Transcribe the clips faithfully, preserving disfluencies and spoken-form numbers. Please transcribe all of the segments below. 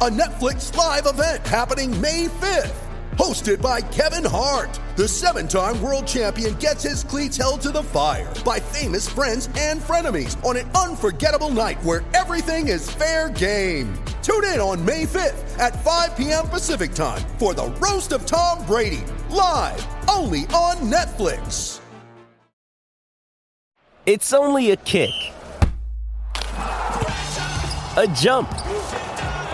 A Netflix live event happening May fifth, hosted by Kevin Hart. The seven-time world champion gets his cleats held to the fire by famous friends and frenemies on an unforgettable night where everything is fair game. Tune in on May fifth at five p.m. Pacific time for The Roast of Tom Brady, live only on Netflix. It's only a kick, a jump,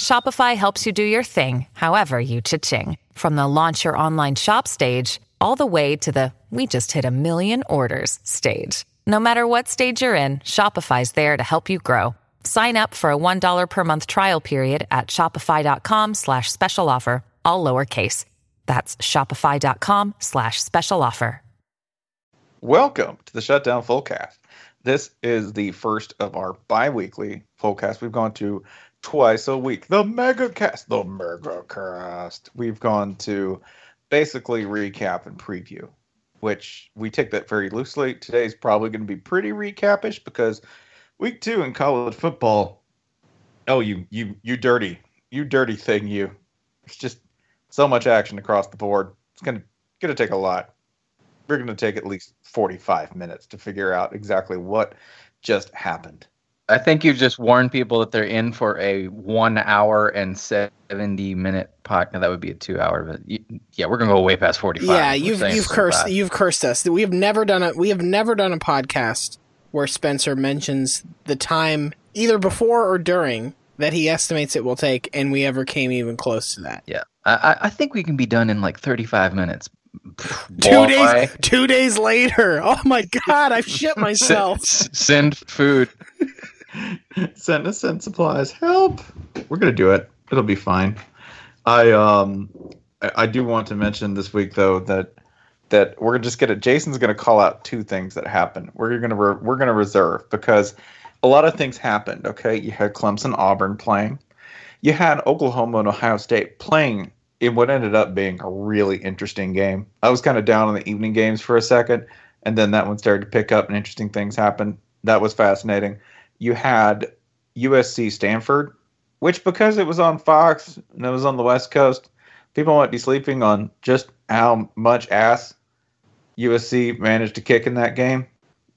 Shopify helps you do your thing, however you cha-ching. From the launch your online shop stage, all the way to the we just hit a million orders stage. No matter what stage you're in, Shopify's there to help you grow. Sign up for a one dollar per month trial period at shopify.com slash special offer, all lowercase. That's shopify.com slash special offer. Welcome to the Shutdown Fullcast. This is the first of our bi-weekly fullcast. We've gone to twice a week. The megacast. The megacast. We've gone to basically recap and preview, which we take that very loosely. Today's probably going to be pretty recapish because week two in college football. Oh, you, you, you dirty, you dirty thing. You, it's just so much action across the board. It's going to, going to take a lot. We're going to take at least forty-five minutes to figure out exactly what just happened. I think you just warned people that they're in for a one hour and seventy minute podcast. That would be a two hour. But yeah, we're gonna go way past forty-five. Yeah, you've you've cursed you've cursed us. We have never done a we have never done a podcast where Spencer mentions the time either before or during that he estimates it will take, and we ever came even close to that. Yeah, I, I think we can be done in like thirty-five minutes. Two Boy. days. Two days later. Oh my God! I've shit myself. send, send food. Send us send supplies. Help. We're gonna do it. It'll be fine. I um I, I do want to mention this week though that that we're just gonna Jason's gonna call out two things that happened. We're gonna re, we're gonna reserve because a lot of things happened. Okay, you had Clemson, Auburn playing. You had Oklahoma and Ohio State playing in what ended up being a really interesting game. I was kind of down on the evening games for a second, and then that one started to pick up and interesting things happened. That was fascinating. You had U S C Stanford, which because it was on Fox and it was on the West Coast, people might be sleeping on just how much ass U S C managed to kick in that game.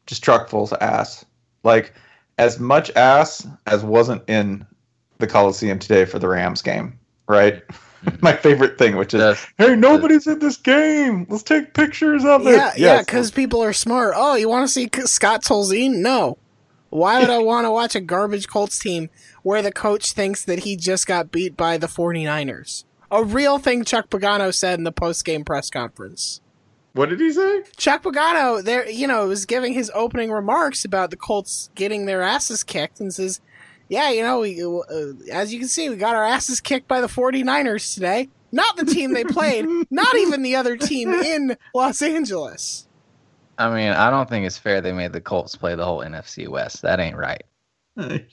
Just truckfuls of ass. Like, as much ass as wasn't in the Coliseum today for the Rams game, right? My favorite thing, which is, yes. Hey, nobody's in this game. Let's take pictures of it. Yeah, yes. Yeah, because people are smart. Oh, you want to see Scott Tolzien? No. Why would I want to watch a garbage Colts team where the coach thinks that he just got beat by the forty-niners? A real thing Chuck Pagano said in the post-game press conference. What did he say? Chuck Pagano, there, you know, was giving his opening remarks about the Colts getting their asses kicked and says, yeah, you know, we, uh, as you can see, we got our asses kicked by the forty-niners today. Not the team they played, not even the other team in Los Angeles. I mean, I don't think it's fair they made the Colts play the whole N F C West. That ain't right.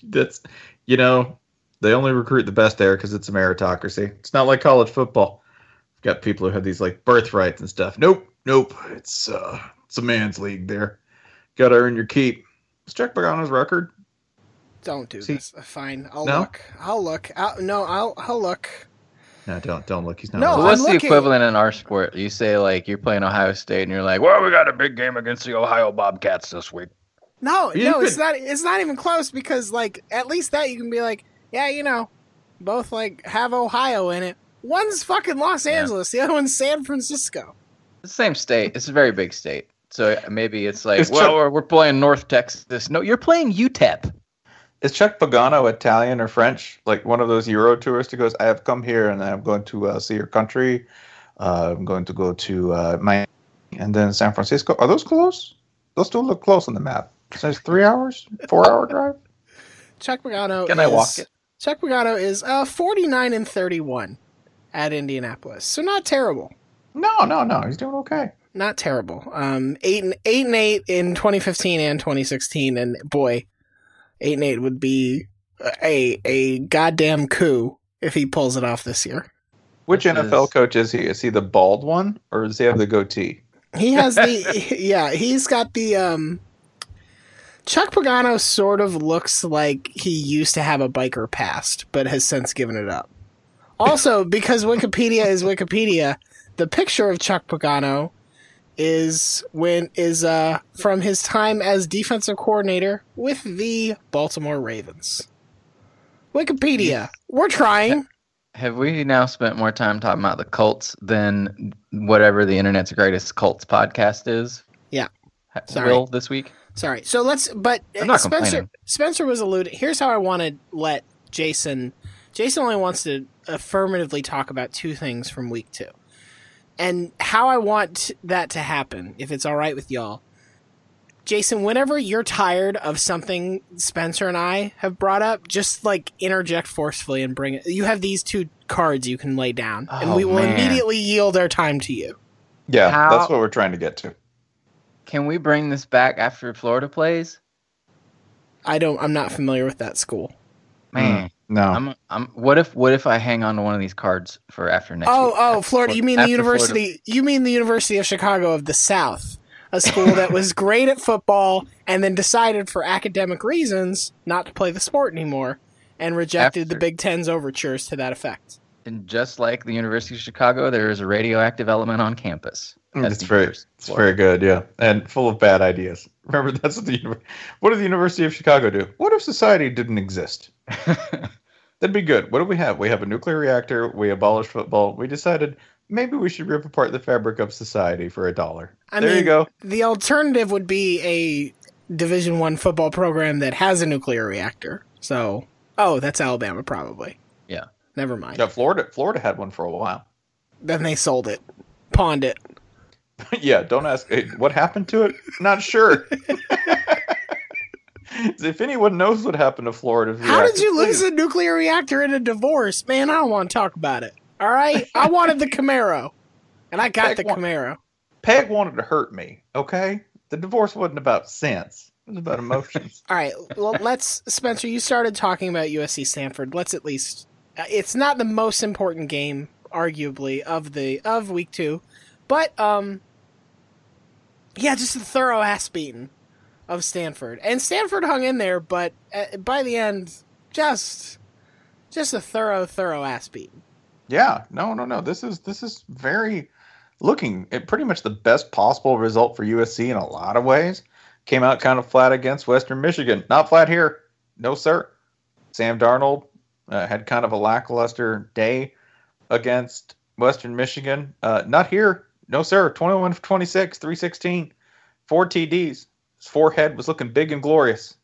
That's, you know, they only recruit the best there because it's a meritocracy. It's not like college football. You've got people who have these, like, birthrights and stuff. Nope, nope. It's uh, it's a man's league there. Got to earn your keep. Is Chuck Pagano's record? Don't do See, this. Fine, I'll no? look. I'll look. I'll, no, I'll, I'll look. No, don't don't look. He's not. No, what's the equivalent in our sport? You say like you're playing Ohio State and you're like, well, we got a big game against the Ohio Bobcats this week. No, you no, could. it's not. It's not even close because, like, at least that you can be like, yeah, you know, both like have Ohio in it. One's fucking Los Angeles, yeah. The other one's San Francisco. It's the same state. It's a very big state, so maybe it's like, it's well, Chuck- we're playing North Texas. No, you're playing U T E P. Is Chuck Pagano Italian or French? Like one of those Euro tourists who goes, "I have come here and I'm going to uh, see your country. Uh, I'm going to go to uh, Miami and then San Francisco." Are those close? Those don't look close on the map. So it's three hours, four hour drive. Chuck Pagano. Can I is, walk it? Chuck Pagano is uh, forty-nine and thirty-one at Indianapolis, so not terrible. No, no, no, he's doing okay. Not terrible. Um, eight and eight and eight in twenty fifteen and twenty sixteen, and boy, eight and eight would be a a goddamn coup if he pulls it off this year. Which this N F L is... coach is he? Is he the bald one, or does he have the goatee? He has the yeah. He's got the um. Chuck Pagano sort of looks like he used to have a biker past, but has since given it up. Also, because Wikipedia is Wikipedia, the picture of Chuck Pagano is when is uh, from his time as defensive coordinator with the Baltimore Ravens. Wikipedia, we're trying. Have we now spent more time talking about the Colts than whatever the internet's greatest Colts podcast is? Yeah. Sorry. Will this week? Sorry. So let's, but Spencer Spencer was alluding. Here's how I want to let Jason. Jason only wants to affirmatively talk about two things from week two. And how I want that to happen, if it's all right with y'all. Jason, whenever you're tired of something Spencer and I have brought up, just like interject forcefully and bring it. You have these two cards you can lay down, oh, and we will man. immediately yield our time to you. Yeah, how- that's what we're trying to get to. Can we bring this back after Florida plays? I don't. I'm not familiar with that school. Man, mm, no. I'm, I'm, what if? What if I hang on to one of these cards for after next? Oh, week? oh, after Florida. You mean the University? Florida. You mean the University of Chicago of the South, a school that was great at football and then decided for academic reasons not to play the sport anymore and rejected after. the Big Ten's overtures to that effect. And just like the University of Chicago, there is a radioactive element on campus. That's, that's very, it's very good, yeah, and full of bad ideas. Remember, that's what the what did the University of Chicago do? What if society didn't exist? That'd be good. What do we have? We have a nuclear reactor. We abolished football. We decided maybe we should rip apart the fabric of society for a dollar. I there mean, you go. The alternative would be a Division One football program that has a nuclear reactor. So, oh, that's Alabama, probably. Yeah, never mind. Yeah, Florida. Florida had one for a while. Then they sold it, pawned it. Yeah, don't ask hey, what happened to it. Not sure. If anyone knows what happened to Florida, how reactor, did you please. lose a nuclear reactor in a divorce? Man, I don't want to talk about it. All right, I wanted the Camaro, and I got Peg the Camaro. Wa- Peg wanted to hurt me. Okay, the divorce wasn't about sense; it was about emotions. All right, well, let's. Spencer, you started talking about U S C Stanford. Let's at least. It's not the most important game, arguably, of the of week two. But, um, yeah, just a thorough ass beating of Stanford. And Stanford hung in there, but uh, by the end, just just a thorough, thorough ass beating. Yeah, no, no, no. This is this is very looking at pretty much the best possible result for U S C in a lot of ways. Came out kind of flat against Western Michigan. Not flat here. No, sir. Sam Darnold uh, had kind of a lackluster day against Western Michigan. Uh, not here. No, sir. twenty-one for twenty-six, three sixteen, four T Ds. His forehead was looking big and glorious.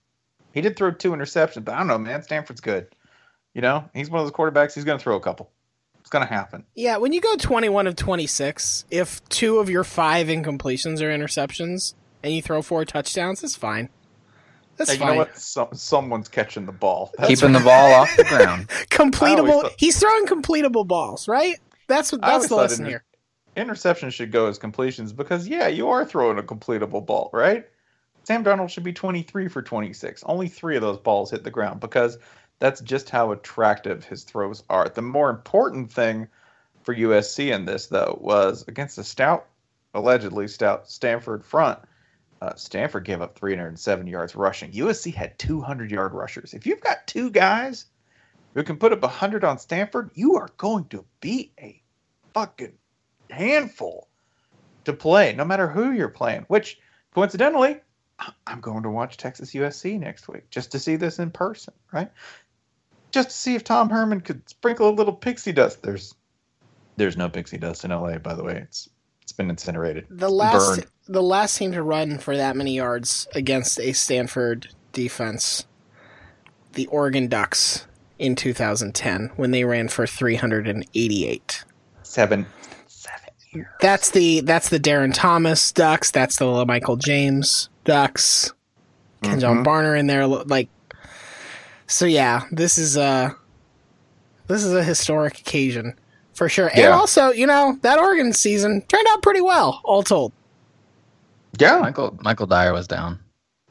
He did throw two interceptions, but I don't know, man. Stanford's good. You know, he's one of those quarterbacks. He's going to throw a couple. It's going to happen. Yeah, when you go twenty-one of twenty-six, if two of your five incompletions are interceptions and you throw four touchdowns, it's fine. That's hey, fine. You know what? Some, someone's catching the ball. That's Keeping right. the ball off the ground. Completable. Thought- he's throwing completable balls, right? That's what. That's the lesson inter- here. Interceptions should go as completions because, yeah, you are throwing a completable ball, right? Sam Darnold should be twenty-three for twenty-six. Only three of those balls hit the ground because that's just how attractive his throws are. The more important thing for U S C in this, though, was against a stout, allegedly stout Stanford front. Uh, Stanford gave up three hundred seven yards rushing. U S C had two hundred-yard rushers. If you've got two guys who can put up one hundred on Stanford, you are going to be a fucking handful to play, no matter who you're playing, which, coincidentally, I'm going to watch Texas U S C next week just to see this in person, right? Just to see if Tom Herman could sprinkle a little pixie dust. There's there's no pixie dust in L A, by the way. It's it's been incinerated. The last Burned. the last team to run for that many yards against a Stanford defense, the Oregon Ducks in two thousand ten, when they ran for three hundred eighty-eight. Seven. Seven years. That's the that's the Darren Thomas Ducks. That's the Michael James Ducks. Ken John mm-hmm. Barner in there, like. So yeah, this is a this is a historic occasion for sure. Yeah. And also, you know, that Oregon season turned out pretty well, all told. Yeah, Michael Michael Dyer was down.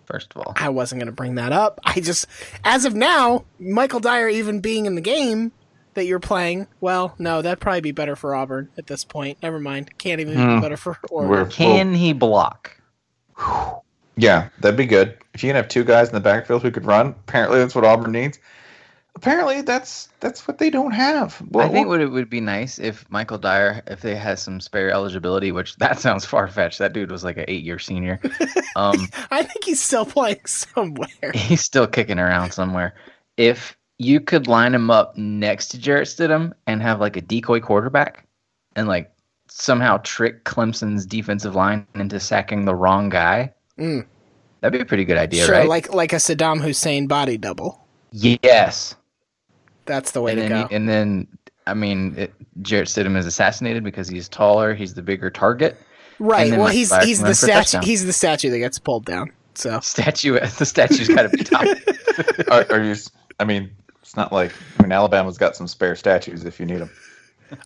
First of all, I wasn't going to bring that up. I just, as of now, Michael Dyer even being in the game that you're playing, well, no, that'd probably be better for Auburn at this point. Never mind. Can't even mm. be better for Auburn. We're, Can we'll, he block? Whew. Yeah, that'd be good. If you can have two guys in the backfield who could run, apparently that's what Auburn needs. Apparently that's that's what they don't have. Well, I think what it would be nice if Michael Dyer, if they had some spare eligibility, which that sounds far-fetched. That dude was like an eight-year senior. Um, I think he's still playing somewhere. He's still kicking around somewhere. If you could line him up next to Jarrett Stidham and have like a decoy quarterback and like somehow trick Clemson's defensive line into sacking the wrong guy, mm. that'd be a pretty good idea, sure, right? Sure, like, like a Saddam Hussein body double. Yes. That's the way and to then, go. And then, I mean, it, Jarrett Stidham is assassinated because he's taller. He's the bigger target. Right. Well, he's he's the statue. He's the statue that gets pulled down. So statue. The statue's got to be top. are, are you? I mean, it's not like I mean, Alabama's got some spare statues if you need them.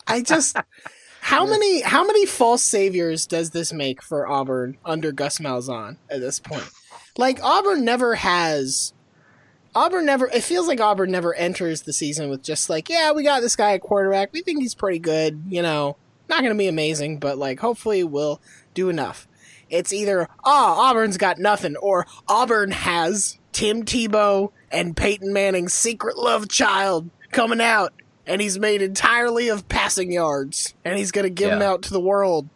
I just how many how many false saviors does this make for Auburn under Gus Malzahn at this point? Like Auburn never has. Auburn never, it feels like Auburn never enters the season with just like, yeah, we got this guy at quarterback. We think he's pretty good. You know, not going to be amazing, but like, hopefully we'll do enough. It's either, oh, Auburn's got nothing, or Auburn has Tim Tebow and Peyton Manning's secret love child coming out, and he's made entirely of passing yards, and he's going to give yeah. him out to the world.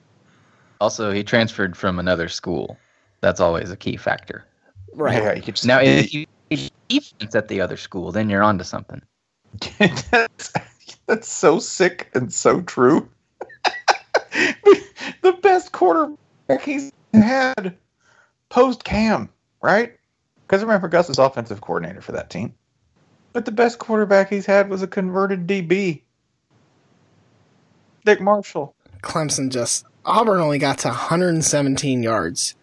Also, he transferred from another school. That's always a key factor. Right. Yeah, you could just, now, if you defense at the other school, then you're onto something. that's, that's so sick and so true. The best quarterback he's had post Cam, right? Because remember, Gus is offensive coordinator for that team. But the best quarterback he's had was a converted D B, Dick Marshall. Clemson just Auburn only got to one hundred seventeen yards,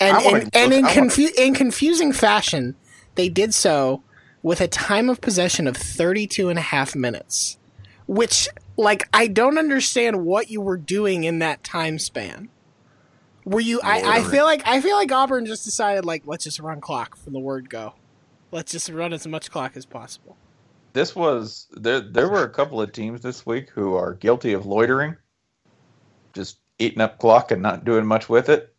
and and, look, and in, confu- in confusing fashion. They did so with a time of possession of thirty-two and a half minutes, which, like, I don't understand what you were doing in that time span. Were you? I, I feel like I feel like Auburn just decided, like, let's just run clock from the word go. Let's just run as much clock as possible. This was there. There were a couple of teams this week who are guilty of loitering, just eating up clock and not doing much with it.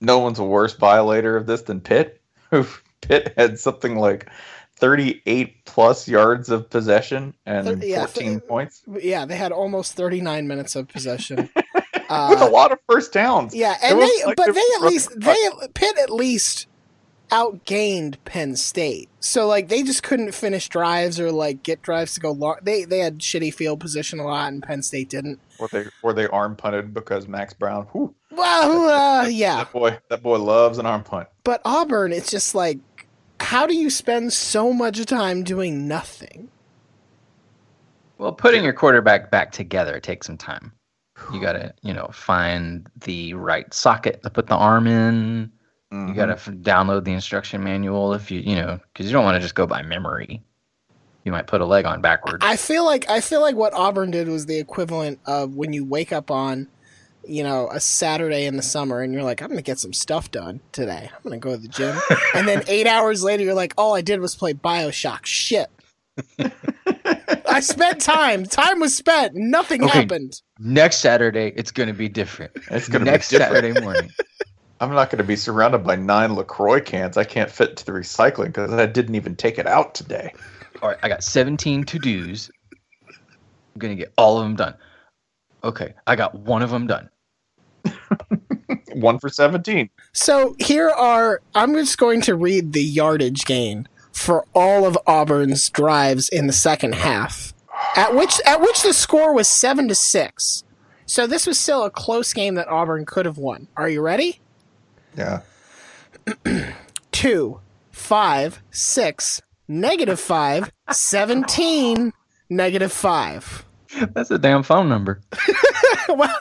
No one's a worse violator of this than Pitt, who. Pitt had something like thirty-eight plus yards of possession and thirty, yeah, fourteen thirty, points. Yeah, they had almost thirty-nine minutes of possession. uh, With a lot of first downs. Yeah, and they, like but they at least they Pitt at least outgained Penn State. So like they just couldn't finish drives or like get drives to go long. They they had shitty field position a lot, and Penn State didn't. Or they or they arm punted because Max Brown. Whew, well, uh, yeah, that boy that boy loves an arm punt. But Auburn, it's just like. How do you spend so much time doing nothing? Well, putting your quarterback back together takes some time. You got to, you know, find the right socket to put the arm in. Mm-hmm. You got to f- download the instruction manual if you, you know, because you don't want to just go by memory. You might put a leg on backwards. I feel like I feel like what Auburn did was the equivalent of when you wake up on, you know, a Saturday in the summer and you're like, I'm going to get some stuff done today. I'm going to go to the gym. And then eight hours later, you're like, all I did was play Bioshock. Shit. I spent time. Time was spent. Nothing okay. happened. Next Saturday, it's going to be different. It's going to be different. Next Saturday morning. I'm not going to be surrounded by nine LaCroix cans. I can't fit to the recycling because I didn't even take it out today. All right. I got seventeen to-dos. I'm going to get all of them done. Okay. I got one of them done. one for seventeen. So here are, I'm just going to read the yardage gain for all of Auburn's drives in the second half, at which at which the score was seven to six. So this was still a close game that Auburn could have won. Are you ready? Yeah. Two, five, six, negative five, seventeen, negative five. That's a damn phone number. Well,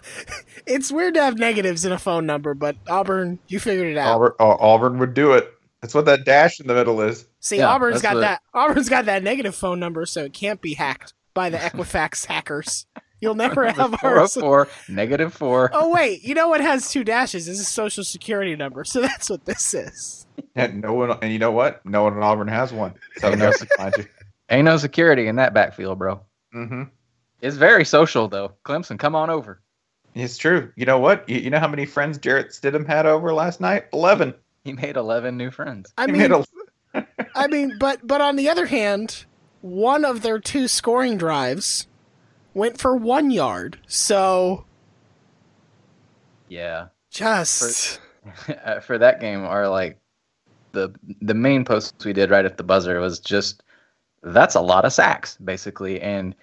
it's weird to have negatives in a phone number, but Auburn, you figured it out. Auburn, uh, Auburn would do it. That's what that dash in the middle is. See, yeah, Auburn's got what... that. Auburn's got that negative phone number, so it can't be hacked by the Equifax hackers. You'll never have ours. Four, negative four. Oh wait, you know what has two dashes? This is a social security number, so that's what this is. And no one, and you know what? No one in Auburn has one. So no security. Ain't no security in that backfield, bro. Mm-hmm. It's very social, though. Clemson, come on over. It's true. You know what? You, you know how many friends Jarrett Stidham had over last night? Eleven. He made eleven new friends. I he mean, a- I mean, but but on the other hand, one of their two scoring drives went for one yard. So, yeah, just for, for that game, our like the the main posts we did right at the buzzer was just that's a lot of sacks, basically, and.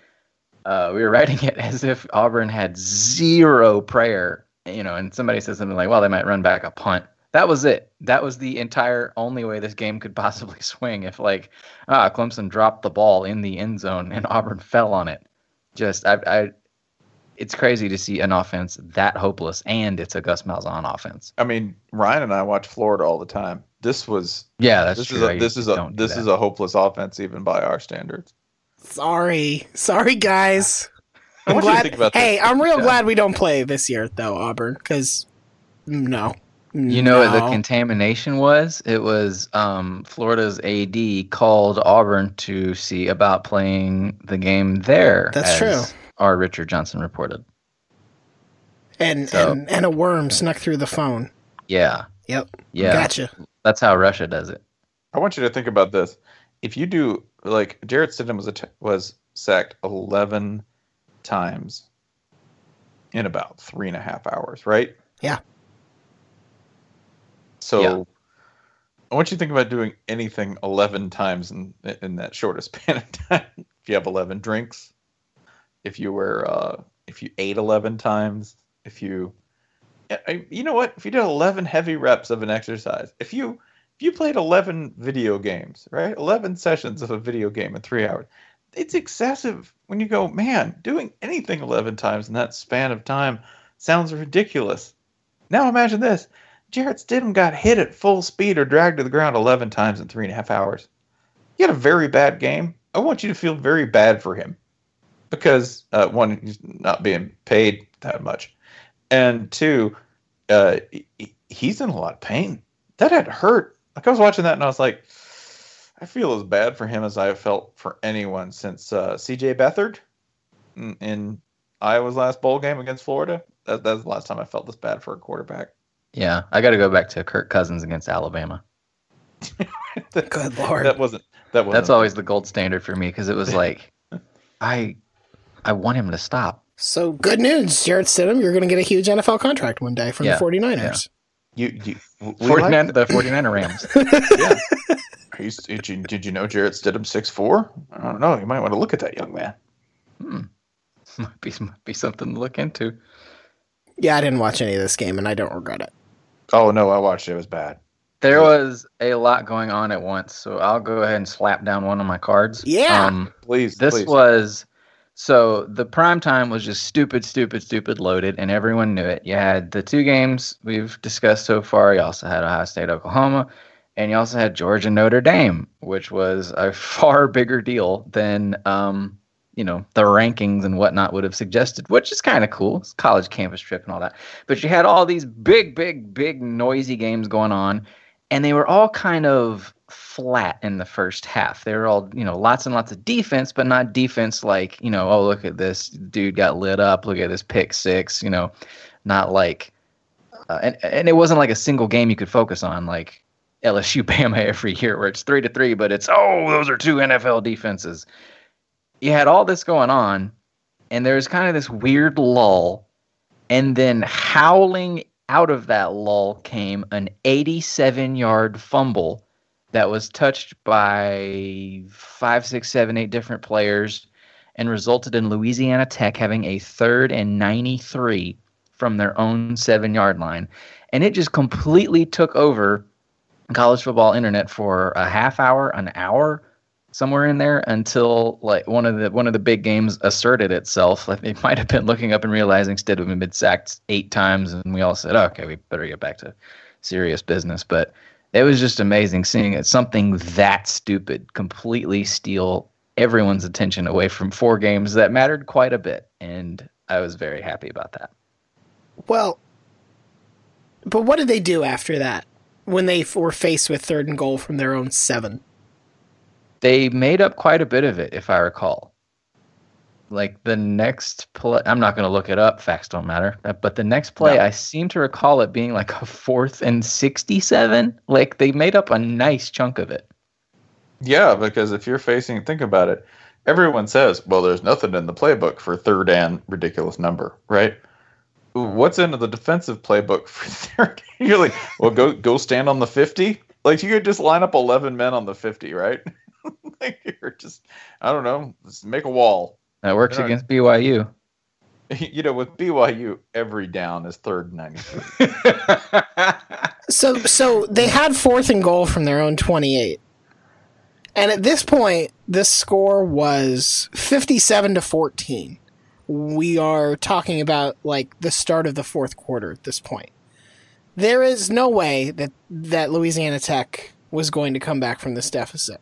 Uh, we were writing it as if Auburn had zero prayer, you know, and somebody said something like, well, they might run back a punt. That was it. That was the entire only way this game could possibly swing. If like, ah, Clemson dropped the ball in the end zone and Auburn fell on it. Just, I, I it's crazy to see an offense that hopeless, and it's a Gus Malzahn offense. I mean, Ryan and I watch Florida all the time. This was, yeah, that's this true. Is a, this is a, this is a hopeless offense, even by our standards. Sorry. Sorry, guys. I'm glad. Hey, I'm real yeah. glad we don't play this year, though, Auburn, because no. You know no. what the contamination was? It was um, Florida's A D called Auburn to see about playing the game there. That's true. Our Richard Johnson reported. And, so, and and a worm snuck through the phone. Yeah. Yep. Yeah. Gotcha. That's how Russia does it. I want you to think about this. If you do, like, Jarrett Stidham was att- was sacked eleven times in about three and a half hours, right? Yeah. So, yeah. I want you to think about doing anything eleven times in in that shortest span of time. If you have eleven drinks, if you were, uh, if you ate eleven times, if you, I, you know what? If you did eleven heavy reps of an exercise, if you. If you played eleven video games, right? eleven sessions of a video game in three hours. It's excessive when you go, man, doing anything eleven times in that span of time sounds ridiculous. Now imagine this. Jarrett Stidham got hit at full speed or dragged to the ground eleven times in three and a half hours. He had a very bad game. I want you to feel very bad for him. Because, uh, one, he's not being paid that much. And two, uh, he's in a lot of pain. That had hurt. Like, I was watching that, and I was like, I feel as bad for him as I have felt for anyone since uh, C J Beathard in, in Iowa's last bowl game against Florida. That, that was the last time I felt this bad for a quarterback. Yeah, I got to go back to Kirk Cousins against Alabama. that, Good Lord. That wasn't, that wasn't. That's always the gold standard for me, because it was like, I I want him to stop. So, good news, Jarrett Stidham. You're going to get a huge N F L contract one day from yeah, the 49ers. Yeah. You, you, forty-nine, like the 49er Rams. Yeah. Are you, did, you, did you know Jarrett Stidham six foot four? I don't know. You might want to look at that young man. Hmm. Might be, might be something to look into. Yeah, I didn't watch any of this game, and I don't regret it. Oh, no, I watched it. It was bad. There was a lot going on at once, so I'll go ahead and slap down one of my cards. Yeah. Um, please, This please. was... So the prime time was just stupid, stupid, stupid loaded, and everyone knew it. You had the two games we've discussed so far. You also had Ohio State, Oklahoma, and you also had Georgia, Notre Dame, which was a far bigger deal than um, you know, the rankings and whatnot would have suggested, which is kind of cool. It's a college campus trip and all that. But you had all these big, big, big noisy games going on, and they were all kind of flat in the first half. They were all, you know, lots and lots of defense, but not defense like, you know, oh, look at this dude got lit up. Look at this pick six, you know, not like, uh, and, and it wasn't like a single game you could focus on like L S U Bama every year where it's three to three, but it's, oh, those are two N F L defenses. You had all this going on, and there's kind of this weird lull, and then howling out of that lull came an eighty-seven-yard fumble that was touched by five, six, seven, eight different players and resulted in Louisiana Tech having a third and ninety-three from their own seven-yard line. And it just completely took over college football internet for a half hour, an hour, somewhere in there, until like one of the one of the big games asserted itself. Like, they might have been looking up and realizing Stidham had been sacked eight times, and we all said, oh, okay, we better get back to serious business. But it was just amazing seeing it, something that stupid completely steal everyone's attention away from four games that mattered quite a bit, and I was very happy about that. Well, but what did they do after that when they were faced with third and goal from their own seven? They made up quite a bit of it, if I recall. Like the next play, I'm not going to look it up. Facts don't matter. But the next play, no. I seem to recall it being like a fourth and sixty-seven. Like they made up a nice chunk of it. Yeah, because if you're facing, think about it. Everyone says, well, there's nothing in the playbook for third and ridiculous number, right? What's in the defensive playbook for third? You're like, well, go go stand on the fifty. Like you could just line up eleven men on the fifty, right? Like you're just, I don't know, just make a wall. That works you know, against B Y U. You know, with B Y U, every down is third and ninety-three. so, so they had fourth and goal from their own twenty-eight. And at this point, this score was fifty-seven to fourteen. We are talking about, like, the start of the fourth quarter at this point. There is no way that, that Louisiana Tech was going to come back from this deficit.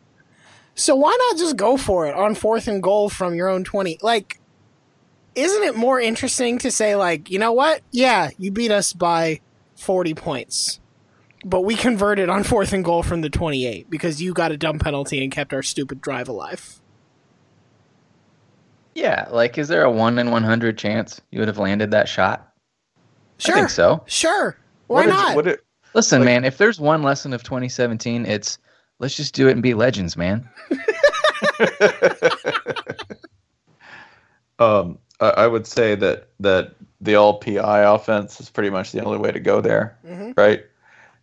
So why not just go for it on fourth and goal from your own twenty? Like, isn't it more interesting to say, like, you know what? Yeah, you beat us by forty points, but we converted on fourth and goal from the twenty-eight because you got a dumb penalty and kept our stupid drive alive. Yeah, like, is there a one in one hundred chance you would have landed that shot? Sure. I think so. Sure. Why what not? Is, what it, Listen, like, man, if there's one lesson of twenty seventeen, it's... let's just do it and be legends, man. um, I, I would say that, that the all-P I offense is pretty much the only way to go there, mm-hmm. right?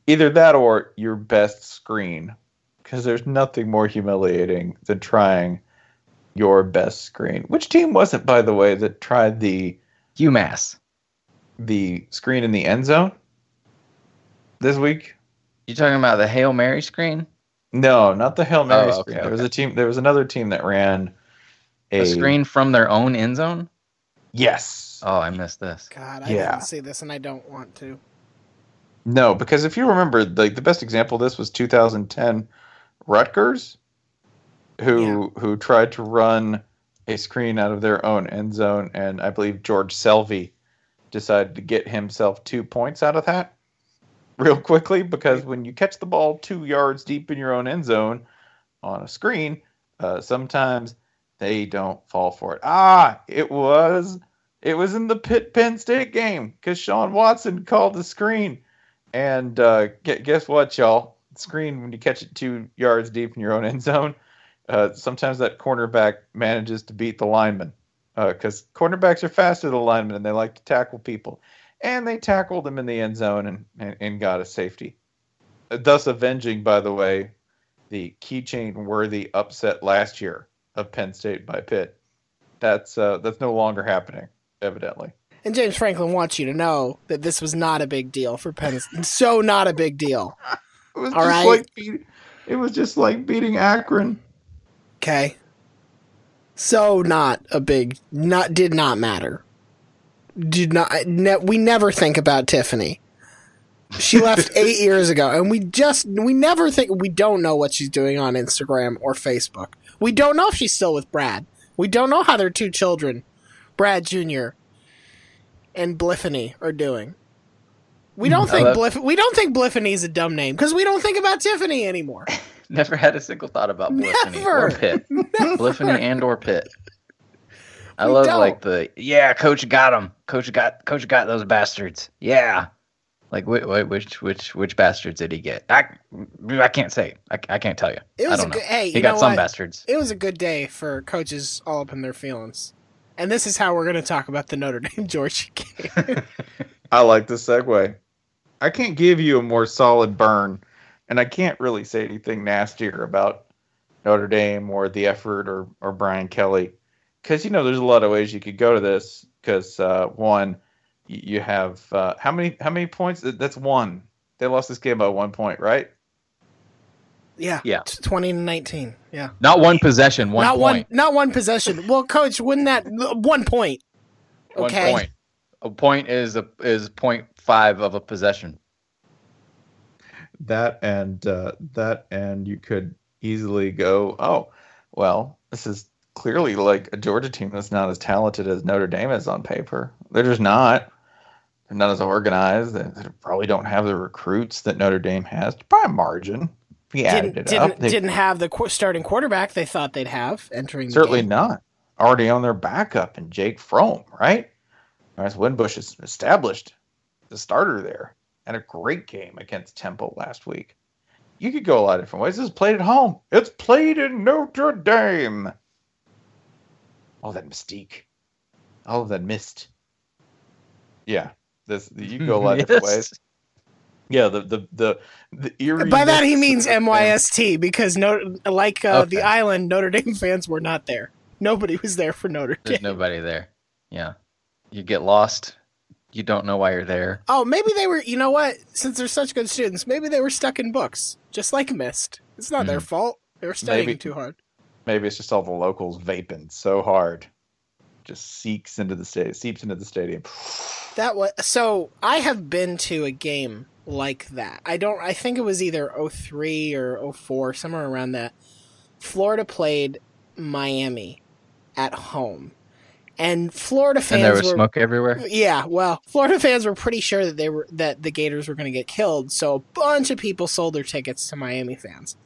Either that or your best screen, because there's nothing more humiliating than trying your best screen. Which team was it, by the way, that tried the... UMass. The screen in the end zone this week? You're talking about the Hail Mary screen? No, not the Hail Mary oh, okay, screen. There okay. was a team. There was another team that ran a, a screen from their own end zone. Yes. Oh, I missed this. God, I yeah. didn't see this, and I don't want to. No, because if you remember, like the best example of this was two thousand ten Rutgers, who yeah. who tried to run a screen out of their own end zone, and I believe George Selvey decided to get himself two points out of that. Real quickly, because when you catch the ball two yards deep in your own end zone on a screen, uh, sometimes they don't fall for it. Ah, it was it was in the Pitt Penn State game because Sean Watson called the screen, and uh, guess what, y'all? Screen when you catch it two yards deep in your own end zone. Uh, sometimes that cornerback manages to beat the lineman because uh, cornerbacks are faster than linemen and they like to tackle people. And they tackled them in the end zone and, and, and got a safety. Thus avenging, by the way, the keychain-worthy upset last year of Penn State by Pitt. That's uh, that's no longer happening, evidently. And James Franklin wants you to know that this was not a big deal for Penn State. So not a big deal. It was, all just right? like beat- it was just like beating Akron. Okay. So not a big... Not did not matter. Did not ne- we never think about Tiffany. She left eight years ago, and we just we never think we don't know what she's doing on Instagram or Facebook. We don't know if she's still with Brad. We don't know how their two children, Brad Junior and Bliffany, are doing. We don't I think love- Bliff- we don't think Bliffany's a dumb name because we don't think about Tiffany anymore. Never had a single thought about Bliffany never. or Pitt. Bliffany and or Pitt. I we love don't. like the yeah, coach got him. Coach got coach got those bastards. Yeah, like wait, wait, which which which bastards did he get? I I can't say. I, I can't tell you. It was I don't a good, know. Hey, he you got know some what? bastards. It was a good day for coaches all up in their feelings, and this is how we're going to talk about the Notre Dame Georgia game. I like the segue. I can't give you a more solid burn, and I can't really say anything nastier about Notre Dame or the effort or, or Brian Kelly, because, you know, there's a lot of ways you could go to this, because, uh, one, you have uh, how many how many points? That's one. They lost this game by one point, right? Yeah, yeah, twenty to nineteen. Yeah, not one possession, one not point. One, not one possession. Well, coach, wouldn't that one point? Okay, one point. A point is a is point five of a possession. That and uh, that and you could easily go, oh, well, this is clearly like a Georgia team that's not as talented as Notre Dame is on paper. They're just not. They're not as organized. They, they probably don't have the recruits that Notre Dame has by a margin. He added it up. They didn't have the starting quarterback they thought they'd have entering the game. Certainly not. Already on their backup and Jake Fromm, right? As Winbush is established the starter there, had a great game against Temple last week. You could go a lot of different ways. This is played at home. It's played in Notre Dame. All that mystique. All of that mist. Yeah. This you can go a lot of yes. different ways. Yeah, the the the, the eerie. By that he means M Y S T, because no, like uh, okay. the island, Notre Dame fans were not there. Nobody was there for Notre Dame. There's nobody there. Yeah, you get lost. You don't know why you're there. Oh, maybe they were. You know what? Since they're such good students, maybe they were stuck in books, just like Mist. It's not mm. their fault. They were studying maybe, too hard. Maybe it's just all the locals vaping so hard, just seeps into the sta- seeps into the stadium. That was so. I have been to a game like that. I don't, I think it was either oh three or oh four, somewhere around that. Florida played Miami at home. And Florida fans and there was were smoke everywhere. Yeah, well, Florida fans were pretty sure that they were that the Gators were going to get killed, so a bunch of people sold their tickets to Miami fans.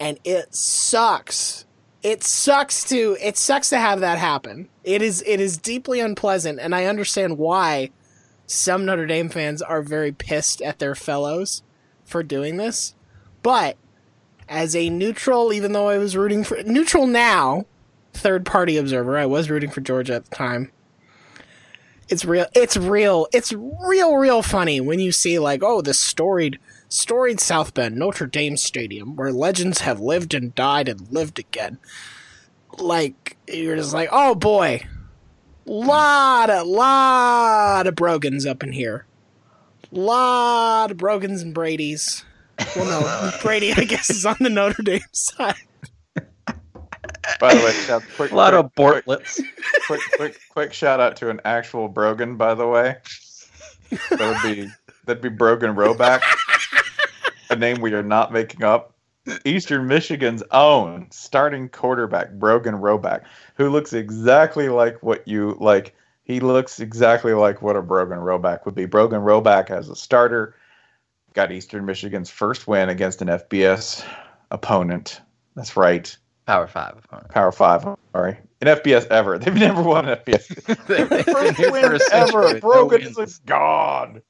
And it sucks. It sucks to it sucks to have that happen. It is it is deeply unpleasant, and I understand why some Notre Dame fans are very pissed at their fellows for doing this. But as a neutral, even though I was rooting for neutral now, third party observer, I was rooting for Georgia at the time. It's real. It's real. It's real, real funny when you see like, oh, the storied, storied South Bend, Notre Dame Stadium, where legends have lived and died and lived again. Like, you're just like, oh, boy. Lot of, lot of Brogans up in here. Lot of Brogans and Brady's. Well, no, Brady, I guess, is on the Notre Dame side. By the way, shout, quick, a lot quick, of Bortlets. Quick, quick, quick, quick shout out to an actual Brogan, by the way. That would be that'd be Brogan Roback, a name we are not making up. Eastern Michigan's own starting quarterback, Brogan Roback, who looks exactly like what you like. He looks exactly like what a Brogan Roback would be. Brogan Roback as a starter got Eastern Michigan's first win against an F B S opponent. That's right. Power five opponent. Power five. Sorry, an F B S ever. They've never won an F B S. First win ever. Brogan is like gone.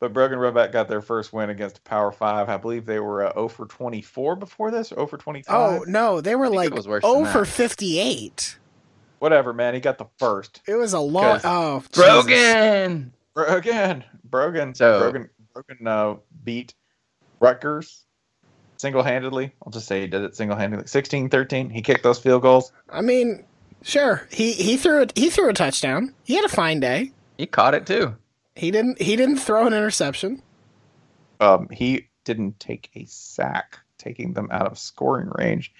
But Brogan Roback got their first win against Power Five. I believe they were uh, zero for twenty-four before this, zero for twenty-five. Oh, no, they were like zero for fifty-eight. Whatever, man. He got the first. It was a long. Oh, Brogan. Brogan. Brogan. So, Brogan Brogan uh, beat Rutgers single-handedly. I'll just say he did it single-handedly. sixteen thirteen. He kicked those field goals. I mean, sure. He he threw a, he threw a touchdown. He had a fine day. He caught it, too. He didn't. He didn't throw an interception. Um, he didn't take a sack, taking them out of scoring range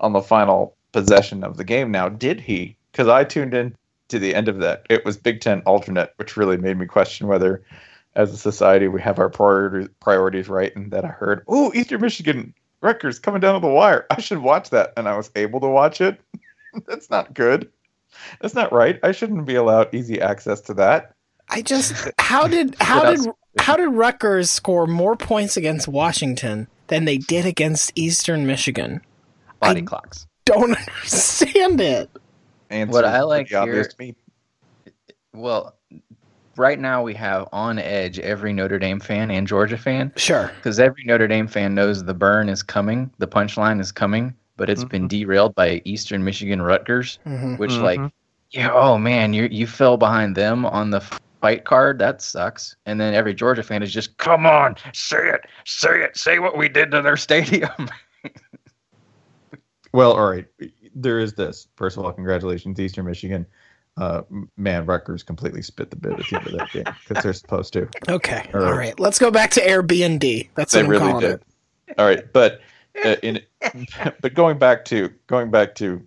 on the final possession of the game. Now, did he? Because I tuned in to the end of that. It was Big Ten alternate, which really made me question whether, as a society, we have our priori- priorities right. And then I heard, "Oh, Eastern Michigan, Rutgers coming down to the wire. I should watch that," and I was able to watch it. That's not good. That's not right. I shouldn't be allowed easy access to that. I just how did how did how did Rutgers score more points against Washington than they did against Eastern Michigan? Body I clocks. Don't understand it. And what I like here, me. Well, right now we have on edge every Notre Dame fan and Georgia fan. Sure, because every Notre Dame fan knows the burn is coming, the punchline is coming, but it's mm-hmm. been derailed by Eastern Michigan Rutgers, mm-hmm. which mm-hmm. like, yeah, oh man, you you fell behind them on the fight card. That sucks. And then every Georgia fan is just, come on, say it, say it, say what we did to their stadium. Well, all right. There is this. First of all, congratulations, Eastern Michigan. Uh, man, Rutgers completely spit the bit at the end of that game because they're supposed to. Okay. All right. all right. Let's go back to Airbnb. That's they what I'm really calling did. It. All right. But uh, in but going back to going back to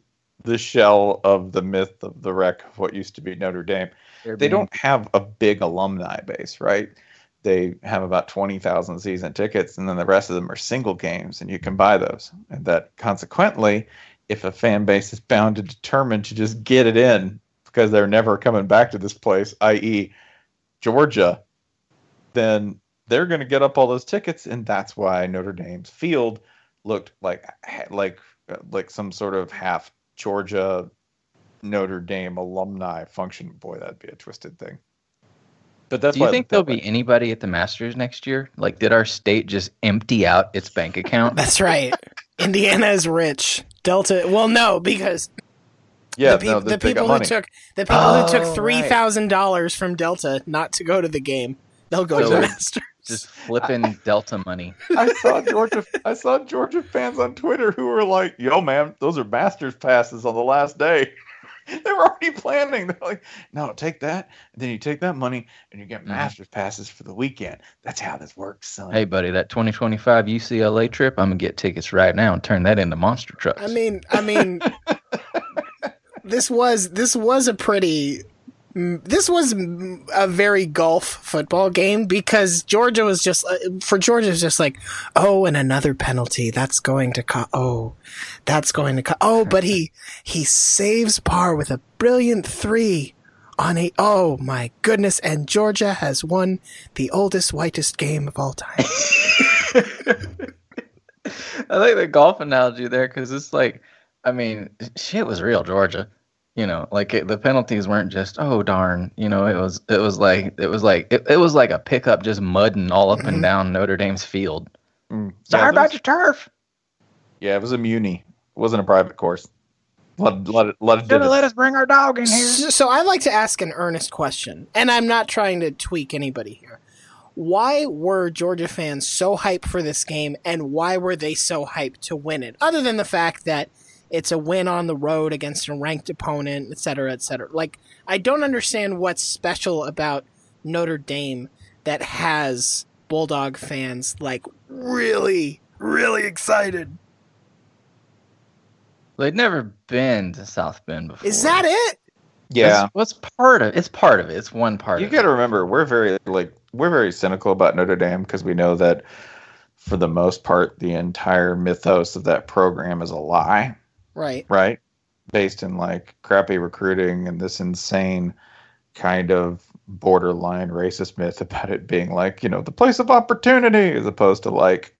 the shell of the myth of the wreck of what used to be Notre Dame, Airbnb. They don't have a big alumni base, right? They have about twenty thousand season tickets, and then the rest of them are single games, and you can buy those. And that consequently, if a fan base is bound to determine to just get it in because they're never coming back to this place, that is. Georgia, then they're going to get up all those tickets, and that's why Notre Dame's field looked like like like some sort of half Georgia Notre Dame alumni function. Boy, that'd be a twisted thing. But that's Do you think there'll be anybody at the Masters next year? Like, did our state just empty out its bank account? That's right. Indiana is rich. Delta, well, no, because yeah, the, peop- no, the people who took the people oh, who took three thousand dollars from Delta not to go to the game, they'll go so to the Masters. Just flipping I, Delta money. I saw Georgia. I saw Georgia fans on Twitter who were like, "Yo, man, those are Masters passes on the last day." They were already planning. They're like, no, take that. And then you take that money and you get mm-hmm. Masters passes for the weekend. That's how this works, son. Hey, buddy, that twenty twenty-five U C L A trip, I'm going to get tickets right now and turn that into monster trucks. I mean, I mean, this was this was a pretty this was a very golf football game because Georgia was just for Georgia was just like, oh, and another penalty that's going to co- oh, that's going to co- oh, but he he saves par with a brilliant three on a oh my goodness, and Georgia has won the oldest whitest game of all time. I like the golf analogy there because it's like, I mean, shit was real Georgia. You know, like it, the penalties weren't just oh darn. You know, it was it was like it was like it, it was like a pickup just mudding all up and down Notre Dame's field. Mm. Sorry yeah, about was, your turf. Yeah, it was a muni. It wasn't a private course. Let let it let it. Should have let us bring our dog in here. So, so I like to ask an earnest question, and I'm not trying to tweak anybody here. Why were Georgia fans so hyped for this game, and why were they so hyped to win it? Other than the fact that it's a win on the road against a ranked opponent, et cetera, et cetera. Like, I don't understand what's special about Notre Dame that has Bulldog fans, like, really, really excited. They've never been to South Bend before. Is that it? Yeah. What's part of it? It's part of it. It's one part you of it. You got to remember, we're very, like, we're very cynical about Notre Dame because we know that, for the most part, the entire mythos of that program is a lie. Right. Right. Based in like crappy recruiting and this insane kind of borderline racist myth about it being like, you know, the place of opportunity as opposed to like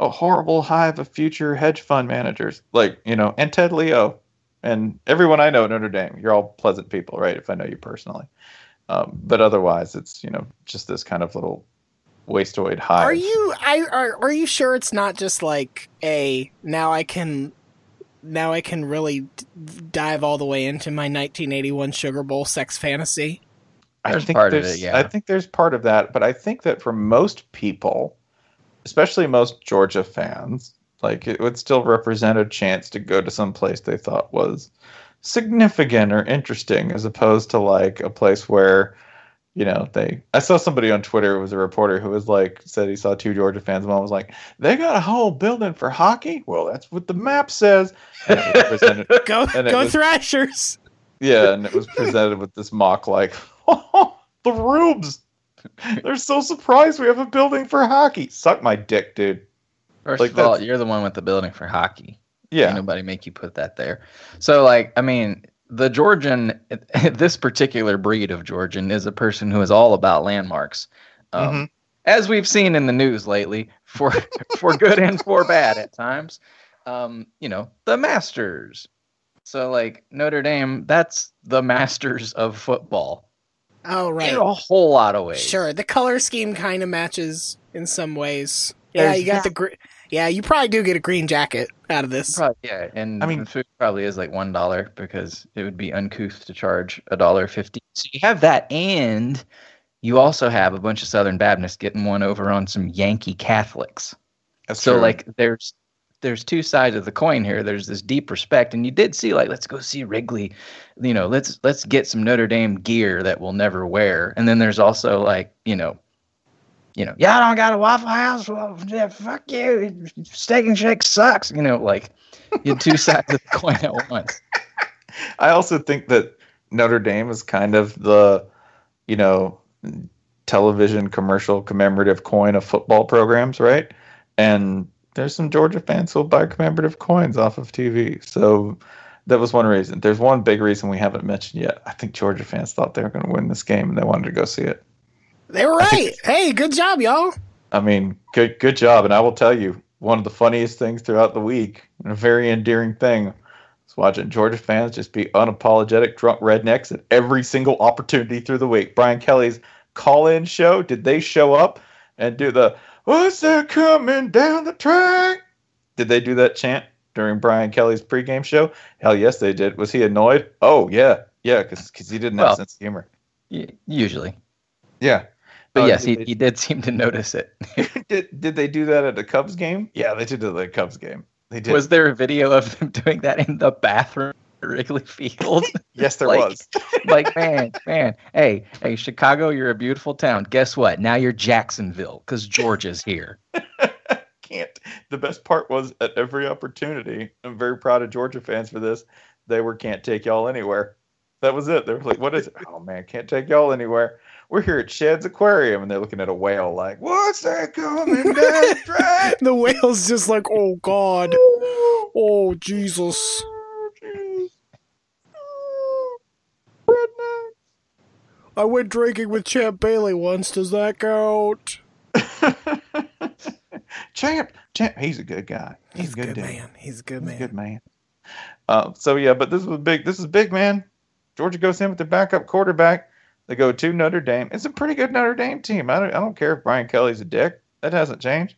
a horrible hive of future hedge fund managers. Like, you know, and Ted Leo and everyone I know at Notre Dame, you're all pleasant people, right? If I know you personally. Um, but otherwise it's, you know, just this kind of little wastoid hive. Are you I are are you sure it's not just like a now I can now I can really d- dive all the way into my nineteen eighty-one Sugar Bowl sex fantasy? I there's think part there's of it, yeah. I think there's part of that, but I think that for most people, especially most Georgia fans, like it would still represent a chance to go to some place they thought was significant or interesting as opposed to like a place where you know, they. I saw somebody on Twitter, it was a reporter who was like, said he saw two Georgia fans. Mom was like, they got a whole building for hockey? Well, that's what the map says. And it was presented, go and it go was, Thrashers. Yeah, and it was presented with this mock, like, oh, the rubes. They're so surprised we have a building for hockey. Suck my dick, dude. First like, of all, you're the one with the building for hockey. Yeah. Ain't nobody make you put that there. So, like, I mean, the Georgian, this particular breed of Georgian, is a person who is all about landmarks, um, mm-hmm. as we've seen in the news lately, for for good and for bad at times. Um, you know, the Masters. So, like Notre Dame, that's the Masters of football. Oh, right, in a whole lot of ways. Sure, the color scheme kind of matches in some ways. Yeah, There's, you got yeah. the gr- Yeah, you probably do get a green jacket out of this. Probably, yeah, and I mean, the food probably is like one dollar because it would be uncouth to charge a dollar fifty. So you have that, and you also have a bunch of Southern Baptists getting one over on some Yankee Catholics. That's so true. Like there's there's two sides of the coin here. There's this deep respect, and you did see like, let's go see Wrigley, you know, let's let's get some Notre Dame gear that we'll never wear. And then there's also like, you know. You know, y'all don't got a Waffle House. Well, yeah, fuck you. Steak and Shake sucks. You know, like you two sides of the coin at once. I also think that Notre Dame is kind of the, you know, television commercial commemorative coin of football programs, right? And there's some Georgia fans who'll buy commemorative coins off of T V. So that was one reason. There's one big reason we haven't mentioned yet. I think Georgia fans thought they were going to win this game and they wanted to go see it. They were right. Hey, good job, y'all. I mean, good good job. And I will tell you, one of the funniest things throughout the week, and a very endearing thing, is watching Georgia fans just be unapologetic drunk rednecks at every single opportunity through the week. Brian Kelly's call-in show, did they show up and do the, what's that coming down the track? Did they do that chant during Brian Kelly's pregame show? Hell yes, they did. Was he annoyed? Oh, yeah. Yeah, because he didn't well, have sense of humor. Y- usually. Yeah. But uh, yes, he, they, he did seem to notice it. did did they do that at the Cubs game? Yeah, they did it at the Cubs game. They did. Was there a video of them doing that in the bathroom at Wrigley Field? Yes, there like, was. like, man, man, hey, hey, Chicago, you're a beautiful town. Guess what? Now you're Jacksonville because Georgia's here. Can't. The best part was at every opportunity, I'm very proud of Georgia fans for this, they were can't take y'all anywhere. That was it. They were like, what is it? Oh, man, can't take y'all anywhere. We're here at Shed's Aquarium, and they're looking at a whale like, what's that coming down the track? The whale's just like, oh, God. Oh, Jesus. I went drinking with Champ Bailey once. Does that count? Champ, Champ, he's a good guy. He's, he's a good, good man. He's a good he's man. Good man. Uh, so, yeah, but this was big. This is big, man. Georgia goes in with their backup quarterback. They go to Notre Dame. It's a pretty good Notre Dame team. I don't, I don't care if Brian Kelly's a dick. That hasn't changed.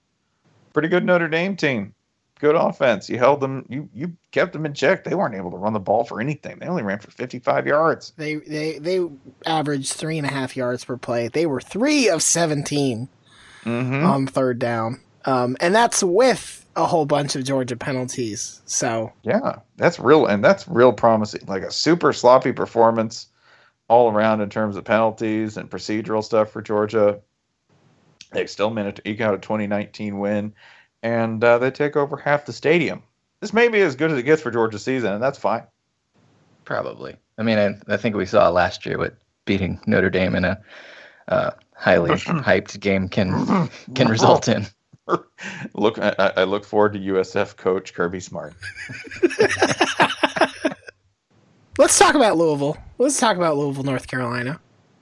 Pretty good Notre Dame team. Good offense. You held them. You you kept them in check. They weren't able to run the ball for anything. They only ran for fifty-five yards. They they they averaged three and a half yards per play. They were three of seventeen mm-hmm. on third down, um, and that's with a whole bunch of Georgia penalties. So yeah, that's real, and that's real promising. Like a super sloppy performance all around in terms of penalties and procedural stuff for Georgia. They still managed to eke out a twenty nineteen win, and uh, they take over half the stadium. This may be as good as it gets for Georgia's season, and that's fine. Probably. I mean, I, I think we saw last year what beating Notre Dame in a uh, highly hyped game can can result in. Look, I, I look forward to U S F coach Kirby Smart. Let's talk about Louisville. Let's talk about Louisville, North Carolina.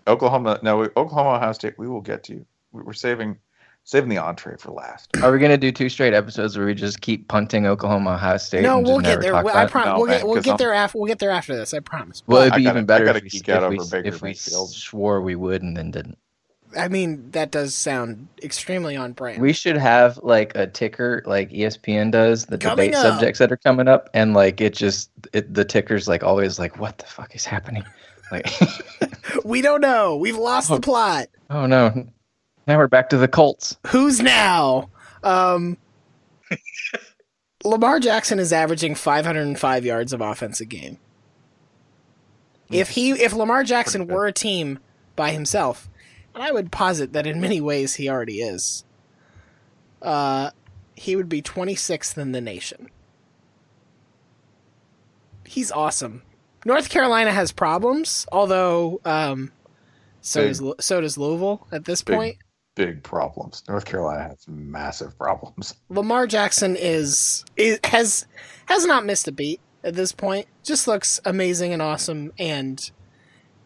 Oklahoma. No, Oklahoma, Ohio State. We will get to. We're saving saving the entree for last. Are we going to do two straight episodes where we just keep punting Oklahoma, Ohio State? No, we'll get there. I promise. We'll get, we'll get there after. We'll get there after this. I promise. Well, it'd be gotta, even better if we, if, we, if we swore we would and then didn't. I mean, that does sound extremely on brand. We should have like a ticker like E S P N does, the coming debate up. Subjects that are coming up, and like it just it, the ticker's like always like, what the fuck is happening? Like we don't know. We've lost oh, the plot. Oh no. Now we're back to the Colts. Who's now? Um Lamar Jackson is averaging five hundred five yards of offense a game. If he if Lamar Jackson were a team by himself, and I would posit that in many ways he already is. Uh, he would be twenty-sixth in the nation. He's awesome. North Carolina has problems, although um, so big, does so does Louisville at this big, point. Big problems. North Carolina has massive problems. Lamar Jackson is, is has has not missed a beat at this point. Just looks amazing and awesome. And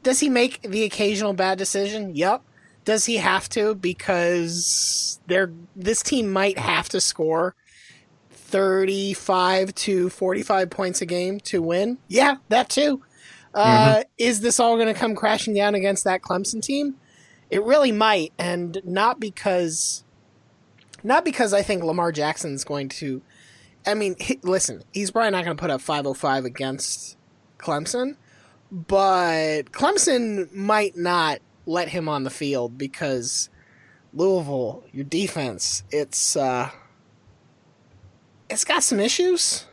does he make the occasional bad decision? Yep. Does he have to because they're this team might have to score thirty-five to forty-five points a game to win? Yeah, that too. Uh, mm-hmm. Is this all going to come crashing down against that Clemson team? It really might, and not because Not because I think Lamar Jackson's going to – I mean, he, listen, he's probably not going to put up five oh five against Clemson, but Clemson might not let him on the field because Louisville, your defense, it's uh, it's got some issues.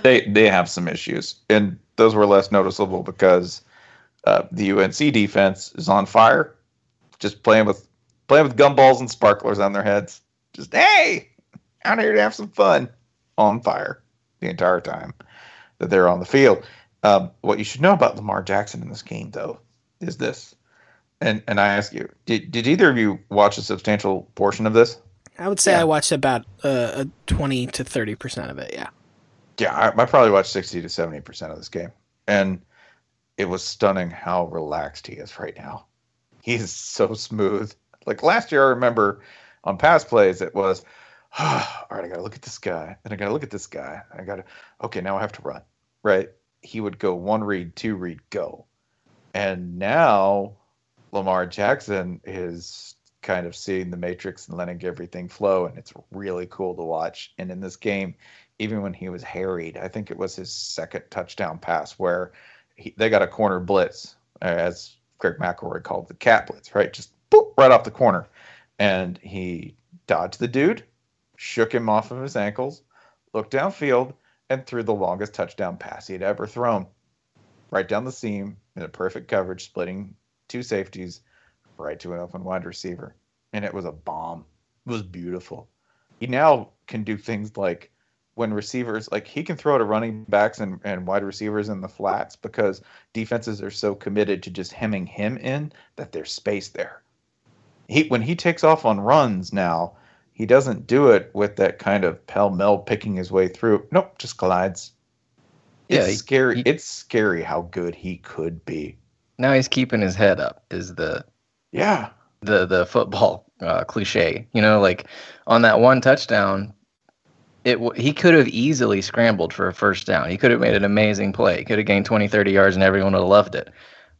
They they have some issues, and those were less noticeable because uh, the U N C defense is on fire, just playing with playing with gumballs and sparklers on their heads. Just, hey, out here to have some fun, on fire the entire time that they're on the field. Um, what you should know about Lamar Jackson in this game, though, is this. And and I ask you, did did either of you watch a substantial portion of this? I would say yeah. I watched about uh, twenty to thirty percent of it, yeah. Yeah, I, I probably watched sixty to seventy percent of this game. And it was stunning how relaxed he is right now. He is so smooth. Like last year, I remember on past plays, it was, oh, all right, I got to look at this guy. Then I got to look at this guy. I got to, okay, now I have to run, right? He would go one read, two read, go. And now Lamar Jackson is kind of seeing the matrix and letting everything flow. And it's really cool to watch. And in this game, even when he was harried, I think it was his second touchdown pass where he, they got a corner blitz, as Greg McElroy called the cat blitz, right? Just boop, right off the corner. And he dodged the dude, shook him off of his ankles, looked downfield, and threw the longest touchdown pass he had ever thrown. Right down the seam in a perfect coverage, splitting two safeties, right to an open wide receiver. And it was a bomb. It was beautiful. He now can do things like when receivers, like he can throw to running backs and, and wide receivers in the flats because defenses are so committed to just hemming him in that there's space there. He, when he takes off on runs now, he doesn't do it with that kind of pell-mell picking his way through. Nope, just glides. Yeah, it's he, scary. He, it's scary how good he could be. Now he's keeping his head up is the yeah the the football uh, cliche. You know, like on that one touchdown, it he could have easily scrambled for a first down. He could have made an amazing play. He could have gained twenty, thirty yards, and everyone would have loved it.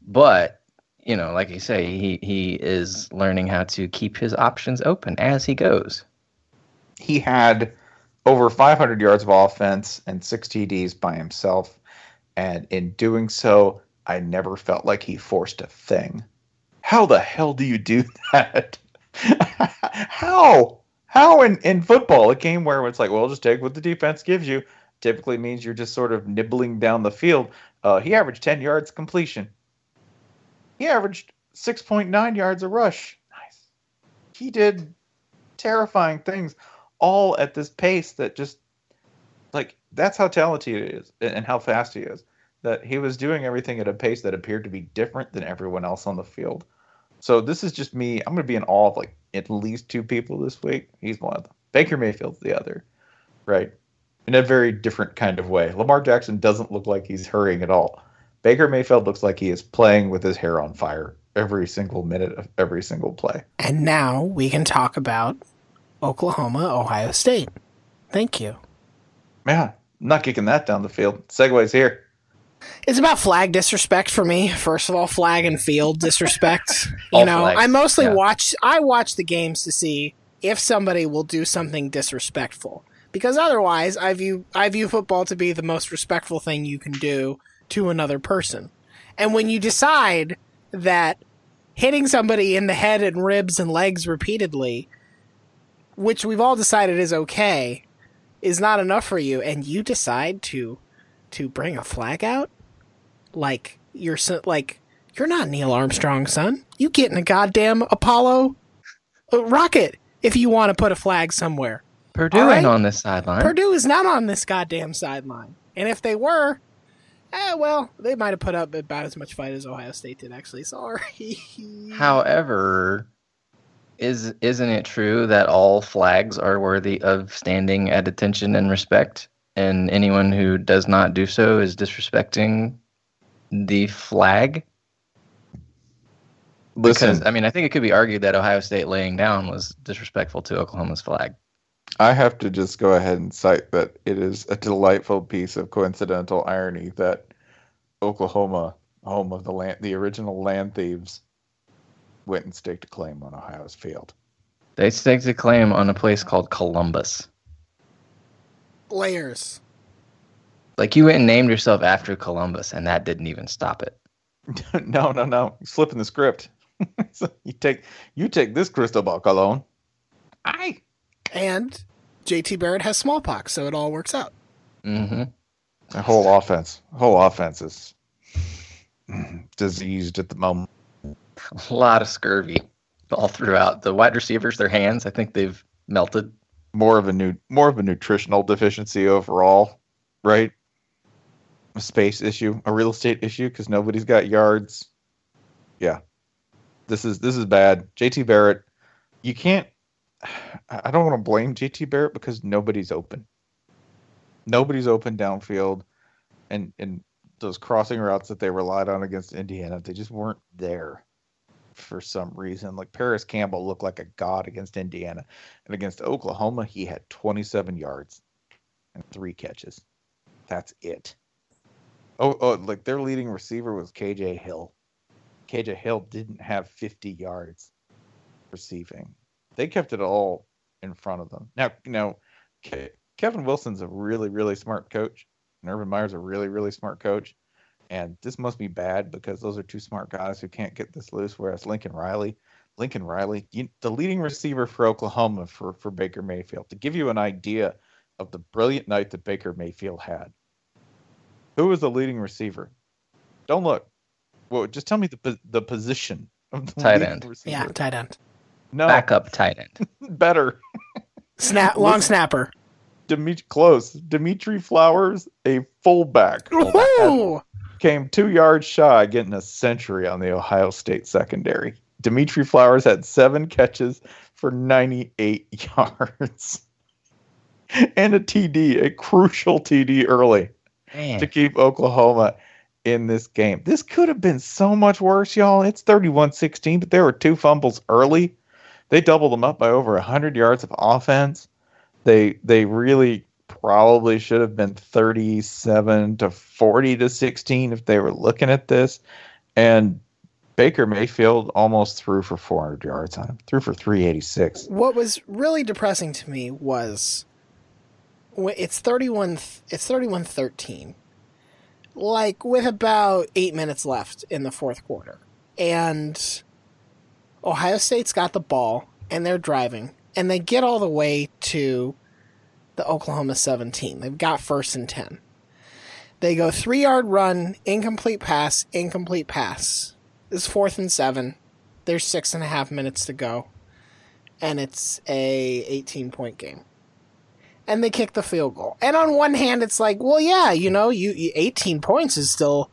But you know, like you say, he, he is learning how to keep his options open as he goes. He had over five hundred yards of offense and six T Ds by himself. And in doing so, I never felt like he forced a thing. How the hell do you do that? How? How in, in football, a game where it's like, well, just take what the defense gives you, typically means you're just sort of nibbling down the field. Uh, he averaged ten yards completion. He averaged six point nine yards a rush. Nice. He did terrifying things all at this pace that just, like, that's how talented he is and how fast he is. That he was doing everything at a pace that appeared to be different than everyone else on the field. So this is just me. I'm going to be in awe of, like, at least two people this week. He's one of them. Baker Mayfield's the other, right? In a very different kind of way. Lamar Jackson doesn't look like he's hurrying at all. Baker Mayfield looks like he is playing with his hair on fire every single minute of every single play. And now we can talk about Oklahoma, Ohio State. Thank you. Yeah, I'm not kicking that down the field. Segway's here. It's about flag disrespect for me. First of all, flag and field disrespect. You know, flags. I mostly yeah. watch I watch the games to see if somebody will do something disrespectful. Because otherwise, I view I view football to be the most respectful thing you can do to another person. And when you decide that hitting somebody in the head and ribs and legs repeatedly, which we've all decided is okay, is not enough for you, and you decide to to bring a flag out, like you're like you're not Neil Armstrong's son. You get in a goddamn Apollo rocket if you want to put a flag somewhere. Purdue ain't right? on this sideline. Purdue is not on this goddamn sideline. And if they were, Eh, well, they might have put up about as much fight as Ohio State did, actually. Sorry. However, is, isn't it true that all flags are worthy of standing at attention and respect? And anyone who does not do so is disrespecting the flag? Listen, because, I mean, I think it could be argued that Ohio State laying down was disrespectful to Oklahoma's flag. I have to just go ahead and cite that it is a delightful piece of coincidental irony that Oklahoma, home of the land, the original land thieves, went and staked a claim on Ohio's field. They staked a claim on a place called Columbus. Layers. Like, you went and named yourself after Columbus, and that didn't even stop it. No, no, no. You're flipping the script. So you take you take this crystal ball, Cologne. Aye. And J T Barrett has smallpox, so it all works out. Mm-hmm. The whole offense. whole offense is diseased at the moment. A lot of scurvy all throughout. The wide receivers, their hands, I think they've melted. More of a new, more of a nutritional deficiency overall, right? A space issue, a real estate issue, because nobody's got yards. Yeah, this is this is bad. J T Barrett, you can't. I don't want to blame J T Barrett because nobody's open. Nobody's open downfield, and and those crossing routes that they relied on against Indiana, they just weren't there for some reason. Like, Paris Campbell looked like a god against Indiana, and against Oklahoma, he had twenty-seven yards and three catches. That's it. Oh, oh, like, their leading receiver was K J Hill. K J Hill didn't have fifty yards receiving. They kept it all in front of them. Now, you know, Ke- Kevin Wilson's a really, really smart coach, and Urban Meyer's a really, really smart coach. And this must be bad because those are two smart guys who can't get this loose, whereas Lincoln Riley, Lincoln Riley, you, the leading receiver for Oklahoma for, for Baker Mayfield, to give you an idea of the brilliant night that Baker Mayfield had. Who was the leading receiver? Don't look. Well, just tell me the the position of the tight end. Receiver. Yeah, tight end. No, backup tight end. Better. Snap, long snapper. Dimitri, close. Dimitri Flowers, a fullback. Woo! Came two yards shy, getting a century on the Ohio State secondary. Dimitri Flowers had seven catches for ninety-eight yards and a T D, a crucial T D early. Man. To keep Oklahoma in this game. This could have been so much worse, y'all. It's thirty-one sixteen, but there were two fumbles early. They doubled them up by over one hundred yards of offense. They they really probably should have been thirty-seven to forty to sixteen if they were looking at this. And Baker Mayfield almost threw for four hundred yards on him. Threw for three eighty-six. What was really depressing to me was... It's thirty-one. It's thirty-one thirteen. Like, with about eight minutes left in the fourth quarter, and Ohio State's got the ball and they're driving, and they get all the way to the Oklahoma seventeen. They've got first and ten. They go three yard run, incomplete pass, incomplete pass. It's fourth and seven. There's six and a half minutes to go, and it's a eighteen point game. And they kick the field goal. And on one hand, it's like, well, yeah, you know, you, you eighteen points is still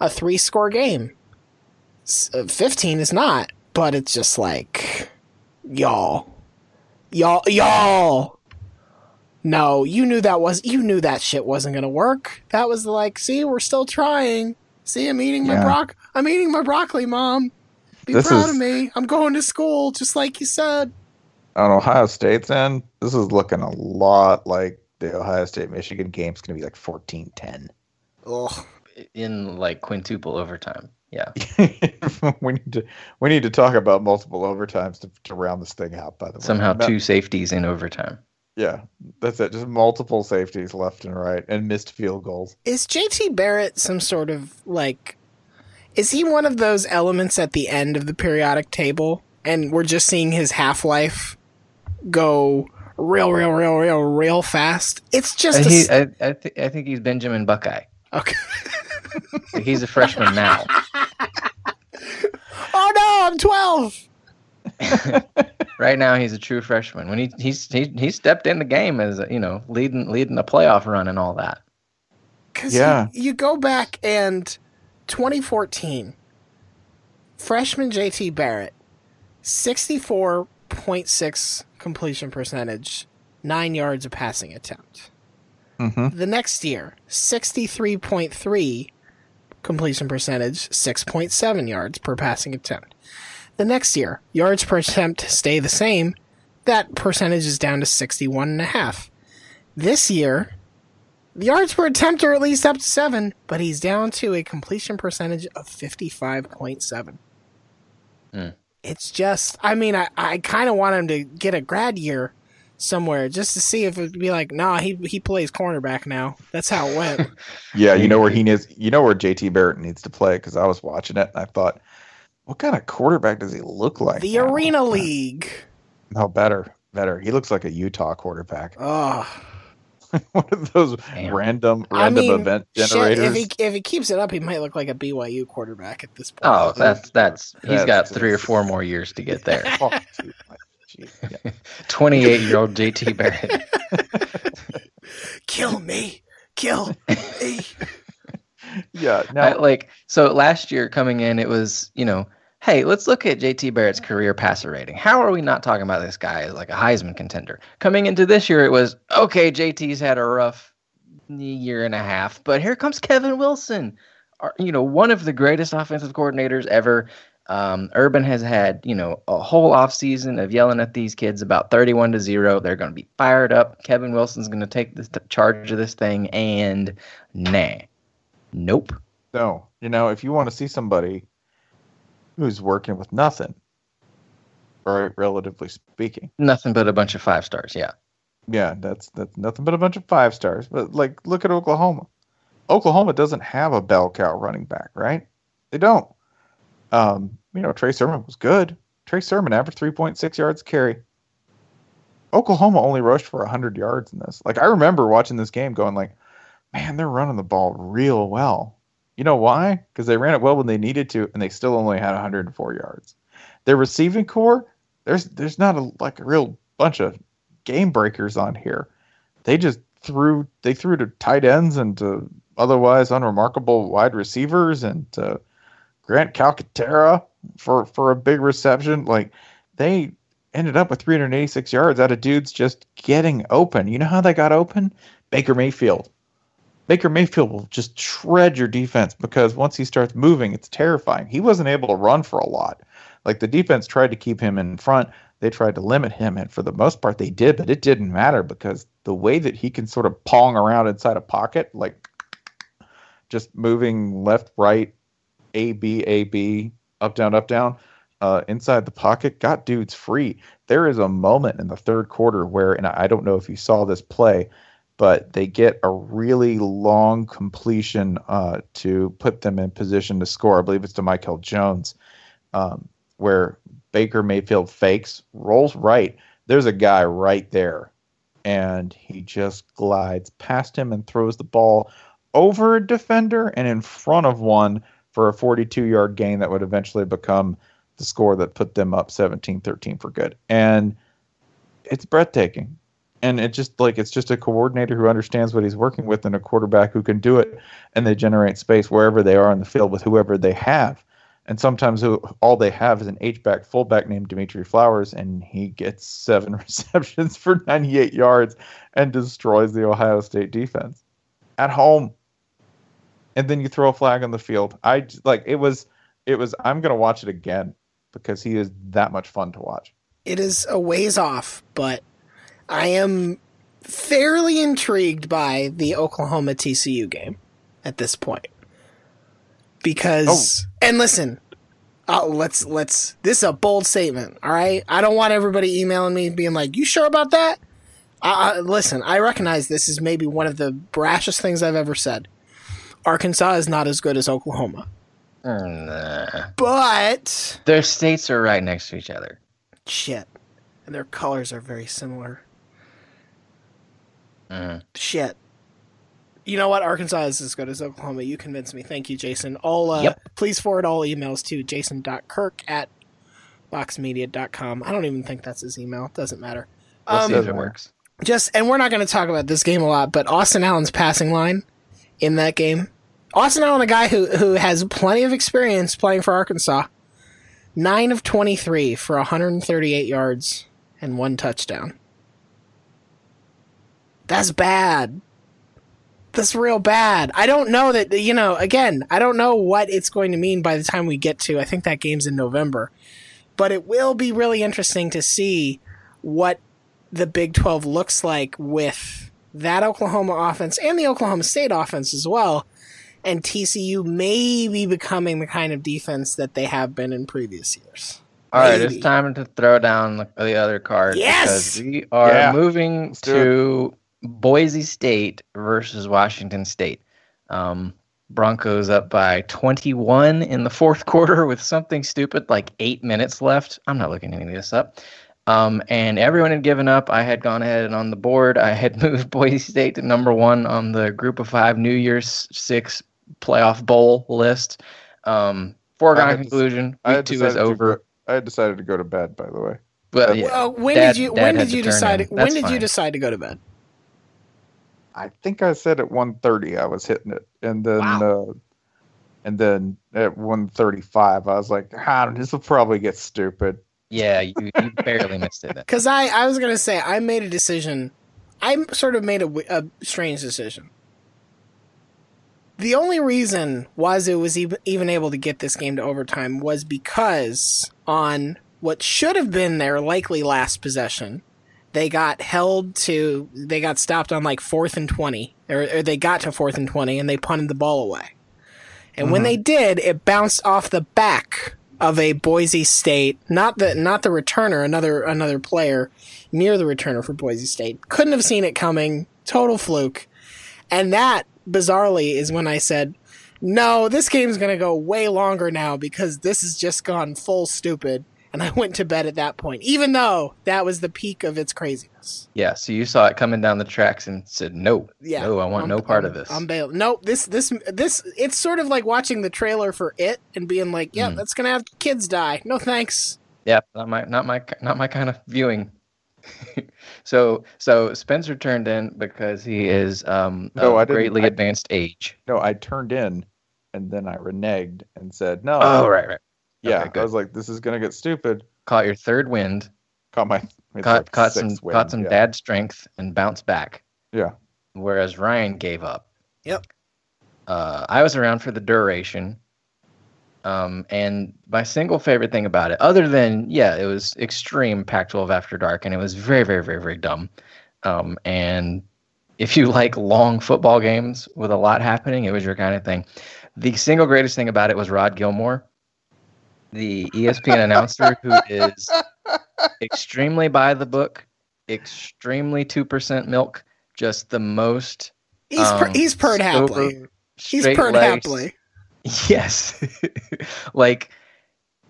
a three-score game. fifteen is not. But it's just like, y'all, y'all, y'all. No, you knew that was you knew that shit wasn't gonna work. That was like, see, we're still trying. See, I'm eating yeah. my broc. I'm eating my broccoli, Mom. Be this proud is- of me. I'm going to school, just like you said. On Ohio State's end, this is looking a lot like the Ohio State-Michigan game's going to be like fourteen ten. Ugh. In like quintuple overtime, yeah. we need to we need to talk about multiple overtimes to, to round this thing out, by the way. Somehow not, two safeties in overtime. Yeah, that's it. Just multiple safeties left and right and missed field goals. Is J T Barrett some sort of like... Is he one of those elements at the end of the periodic table and we're just seeing his half-life go real, real, real, real, real fast? It's just... I, he, a... I, I, th- I think he's Benjamin Buckeye. Okay. So he's a freshman now. Oh, no, I'm twelve! Right now, he's a true freshman. When he he's, he he stepped in the game as, you know, leading leading a playoff run and all that. Because yeah. you, you go back and twenty fourteen, freshman J T Barrett, sixty-four point six completion percentage, nine yards a passing attempt. Mm-hmm. The next year, sixty-three point three completion percentage, six point seven yards per passing attempt. The next year, yards per attempt stay the same. That percentage is down to sixty-one point five. This year, the yards per attempt are at least up to seven, but he's down to a completion percentage of fifty-five point seven. Mm. it's just, I mean, I, I kind of want him to get a grad year somewhere just to see if it'd be like, nah, he he plays cornerback now. That's how it went. Yeah, you know where he needs, you know where J T Barrett needs to play, because I was watching it and I thought, what kind of quarterback does he look like? The now? Arena League. No, better, better. He looks like a Utah quarterback. Oh. One of those Damn. random, random I mean, event generators. Shit, if he if he keeps it up, he might look like a B Y U quarterback at this point. Oh, that's that's he's that's, got three or four more years to get there. twenty-eight-year-old J T Barrett. Kill me, kill me. Yeah, no. I, like so. Last year, coming in, it was you know, hey, let's look at J T Barrett's career passer rating. How are we not talking about this guy as like a Heisman contender? Coming into this year, it was, okay, J T's had a rough year and a half, but here comes Kevin Wilson, you know, one of the greatest offensive coordinators ever. Um, Urban has had, you know, a whole offseason of yelling at these kids about thirty-one to zero. They're going to be fired up. Kevin Wilson's going to take the charge of this thing, and nah. Nope. No. You know, if you want to see somebody who's working with nothing, or relatively speaking, nothing but a bunch of five stars. Yeah, yeah, that's that's nothing but a bunch of five stars. But like, look at Oklahoma. Oklahoma doesn't have a bell cow running back, right? They don't. Um, you know, Trey Sermon was good. Trey Sermon averaged three point six yards carry. Oklahoma only rushed for a hundred yards in this. Like, I remember watching this game, going like, man, they're running the ball real well. You know why? Because they ran it well when they needed to, and they still only had one hundred four yards. Their receiving core, there's there's not a like a real bunch of game breakers on here. They just threw they threw to tight ends and to otherwise unremarkable wide receivers and to Grant Calcaterra for for a big reception. Like, they ended up with three hundred eighty-six yards out of dudes just getting open. You know how they got open? Baker Mayfield. Baker Mayfield will just shred your defense, because once he starts moving, it's terrifying. He wasn't able to run for a lot. Like, the defense tried to keep him in front. They tried to limit him, and for the most part they did, but it didn't matter, because the way that he can sort of pong around inside a pocket, like just moving left, right, A, B, A, B, up, down, up, down, uh, inside the pocket, got dudes free. There is a moment in the third quarter where, and I don't know if you saw this play, but they get a really long completion uh, to put them in position to score. I believe it's to Michael Jones, um, where Baker Mayfield fakes, rolls right. There's a guy right there, and he just glides past him and throws the ball over a defender and in front of one for a forty-two-yard gain that would eventually become the score that put them up seventeen thirteen for good. And it's breathtaking. And it just like it's just a coordinator who understands what he's working with and a quarterback who can do it, and they generate space wherever they are in the field with whoever they have. And sometimes who, all they have is an H-back fullback named Dimitri Flowers, and he gets seven receptions for ninety-eight yards and destroys the Ohio State defense at home. And then you throw a flag on the field. I like it was it was I'm going to watch it again, because he is that much fun to watch. It is a ways off, but I am fairly intrigued by the Oklahoma T C U game at this point, because oh. and listen, oh, let's let's this is a bold statement. All right, I don't want everybody emailing me being like, "You sure about that?" Uh, listen, I recognize this is maybe one of the brashest things I've ever said. Arkansas is not as good as Oklahoma, uh, but their states are right next to each other. Shit, and their colors are very similar. Uh-huh. Shit. You know what? Arkansas is as good as Oklahoma. You convinced me. Thank you, Jason. I'll, uh, yep. Please forward all emails to jason dot kirk at box media dot com. I don't even think that's his email. It doesn't matter. We'll um, see if it works. Just, and we're not going to talk about this game a lot, but Austin Allen's passing line in that game. Austin Allen, a guy who, who has plenty of experience playing for Arkansas, nine of twenty-three for one hundred thirty-eight yards and one touchdown. That's bad. That's real bad. I don't know that, you know, again, I don't know what it's going to mean by the time we get to, I think that game's in November, but it will be really interesting to see what the Big twelve looks like with that Oklahoma offense and the Oklahoma State offense as well, and T C U maybe becoming the kind of defense that they have been in previous years. All right, it's time to throw down the, the other card. Yes, because we are yeah. moving Let's to Boise State versus Washington State. Um, Broncos up by twenty-one in the fourth quarter with something stupid like eight minutes left. I'm not looking any of this up. Um, and everyone had given up. I had gone ahead and on the board, I had moved Boise State to number one on the Group of Five New Year's Six playoff bowl list. Um, foregone conclusion. Week two is over. To, I had decided to go to bed, by the way. Well, yeah, well when Dad, did you Dad when did you decide to, when did fine. you decide to go to bed? I think I said at one thirty I was hitting it, and then wow. uh, and then at one thirty-five I was like, ah, this will probably get stupid. Yeah, you, you barely missed it. Because I, I was going to say, I made a decision. I sort of made a, a strange decision. The only reason Wazoo was e- even able to get this game to overtime was because on what should have been their likely last possession, they got held to, they got stopped on like fourth and twenty, or, or they got to fourth and twenty, and they punted the ball away. And mm-hmm. when they did, it bounced off the back of a Boise State, not the not the returner, another another player near the returner for Boise State. Couldn't have seen it coming, total fluke. And that, bizarrely, is when I said, no, this game's going to go way longer now because this has just gone full stupid. And I went to bed at that point, even though that was the peak of its craziness. Yeah, so you saw it coming down the tracks and said, "No, yeah, no, I want I'm, no part I'm, of this." I'm bailing. No, this, this, this. It's sort of like watching the trailer for It and being like, "Yeah, mm. that's gonna have kids die. No thanks." Yeah, not my, not my, not my kind of viewing. so, so Spencer turned in because he is um, no, of greatly I, advanced age. No, I turned in, and then I reneged and said, "No." Oh, right, right. Yeah, okay, I was like, "This is gonna get stupid." Caught your third wind. Caught my caught like caught some wind. caught some yeah. dad strength and bounced back. Yeah. Whereas Ryan gave up. Yep. Uh, I was around for the duration. Um, and my single favorite thing about it, other than yeah, it was extreme Pac twelve After Dark, and it was very, very, very, very dumb. Um, and if you like long football games with a lot happening, it was your kind of thing. The single greatest thing about it was Rod Gilmore, the E S P N announcer who is extremely by the book, extremely two percent milk, just the most. He's um, per, he's Perd Hapley. He's Perd Hapley. Yes. Like,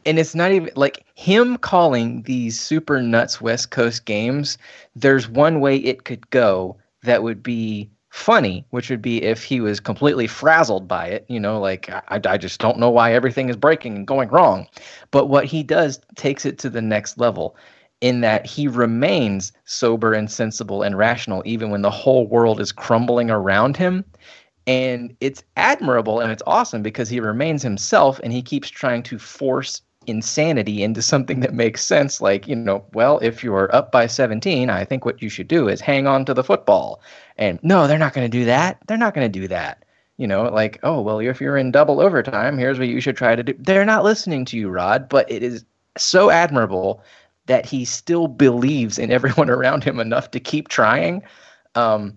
and it's not even like him calling these super nuts West Coast games. There's one way it could go that would be funny, which would be if he was completely frazzled by it, you know, like I, I just don't know why everything is breaking and going wrong. But what he does takes it to the next level in that he remains sober and sensible and rational even when the whole world is crumbling around him. And it's admirable and it's awesome because he remains himself and he keeps trying to force insanity into something that makes sense. Like, you know, well, if you're up by seventeen, I think what you should do is hang on to the football. And no, they're not going to do that. They're not going to do that. You know, like, oh, well, if you're in double overtime, here's what you should try to do. They're not listening to you, Rod, but it is so admirable that he still believes in everyone around him enough to keep trying. Um,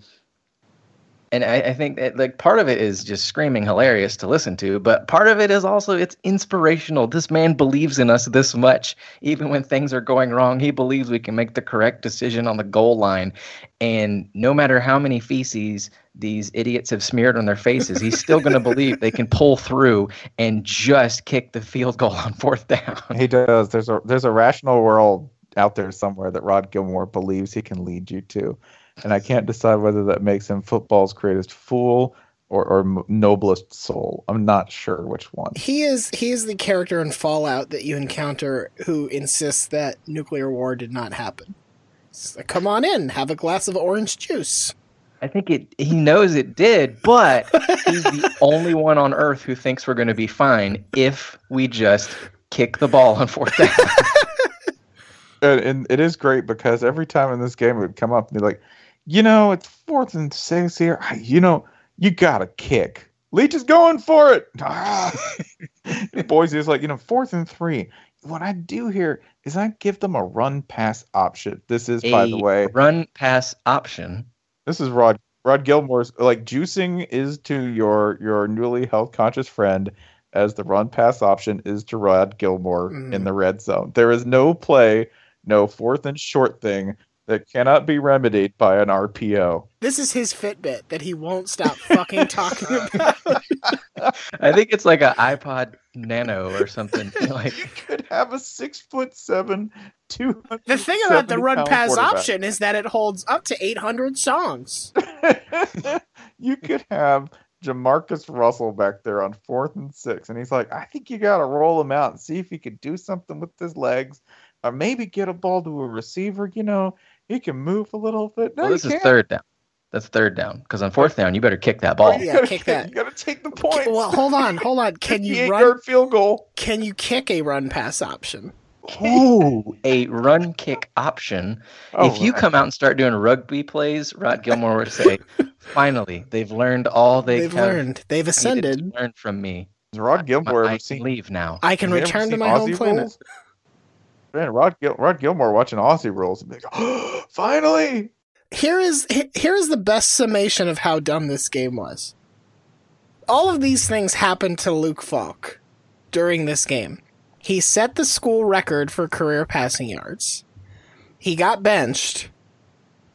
And I, I think that like part of it is just screaming hilarious to listen to, but part of it is also it's inspirational. This man believes in us this much. Even when things are going wrong, he believes we can make the correct decision on the goal line. And no matter how many feces these idiots have smeared on their faces, he's still going to believe they can pull through and just kick the field goal on fourth down. He does. There's a there's a rational world out there somewhere that Rod Gilmore believes he can lead you to. And I can't decide whether that makes him football's greatest fool or, or noblest soul. I'm not sure which one. He is he is the character in Fallout that you encounter who insists that nuclear war did not happen. Like, come on in, have a glass of orange juice. I think it. He knows it did, but he's the only one on Earth who thinks we're going to be fine if we just kick the ball on fourth down. and, and it is great because every time in this game it would come up and be like, you know, it's fourth and six here. You know, you got to kick. Leach is going for it. Ah. Boise is like, you know, fourth and three. What I do here is I give them a run pass option. This is, a by the way, run pass option. This is Rod Rod Gilmore's like juicing is to your your newly health conscious friend as the run pass option is to Rod Gilmore mm. in the red zone. There is no play, no fourth and short thing that cannot be remedied by an R P O. This is his Fitbit that he won't stop fucking talking about. I think it's like an iPod Nano or something. Like, you could have a six foot seven, two hundred. The thing about the run pass option is that it holds up to eight hundred songs. You could have Jamarcus Russell back there on fourth and six, and he's like, "I think you got to roll him out and see if he could do something with his legs, or maybe get a ball to a receiver. You know, he can move a little bit." No, well, this is can't. third down. That's third down. Because on fourth down, you better kick that ball. Oh, yeah, gotta, kick that. You got to take the points. Can, well, hold on, hold on. Can you run field goal? Can you kick a run pass option? Oh, a run kick option. Oh, if you come out and start doing rugby plays, Rod Gilmore would say, "Finally, they've learned all they they've have learned. They've ascended. Learned from me." Is Rod Gilmore I, I, I seen, leave now. I can return to my Aussie home planet. Rules? Man, Rod, Gil- Rod Gilmore watching Aussie rules. Like, oh, finally. Here is here is the best summation of how dumb this game was. All of these things happened to Luke Falk during this game. He set the school record for career passing yards. He got benched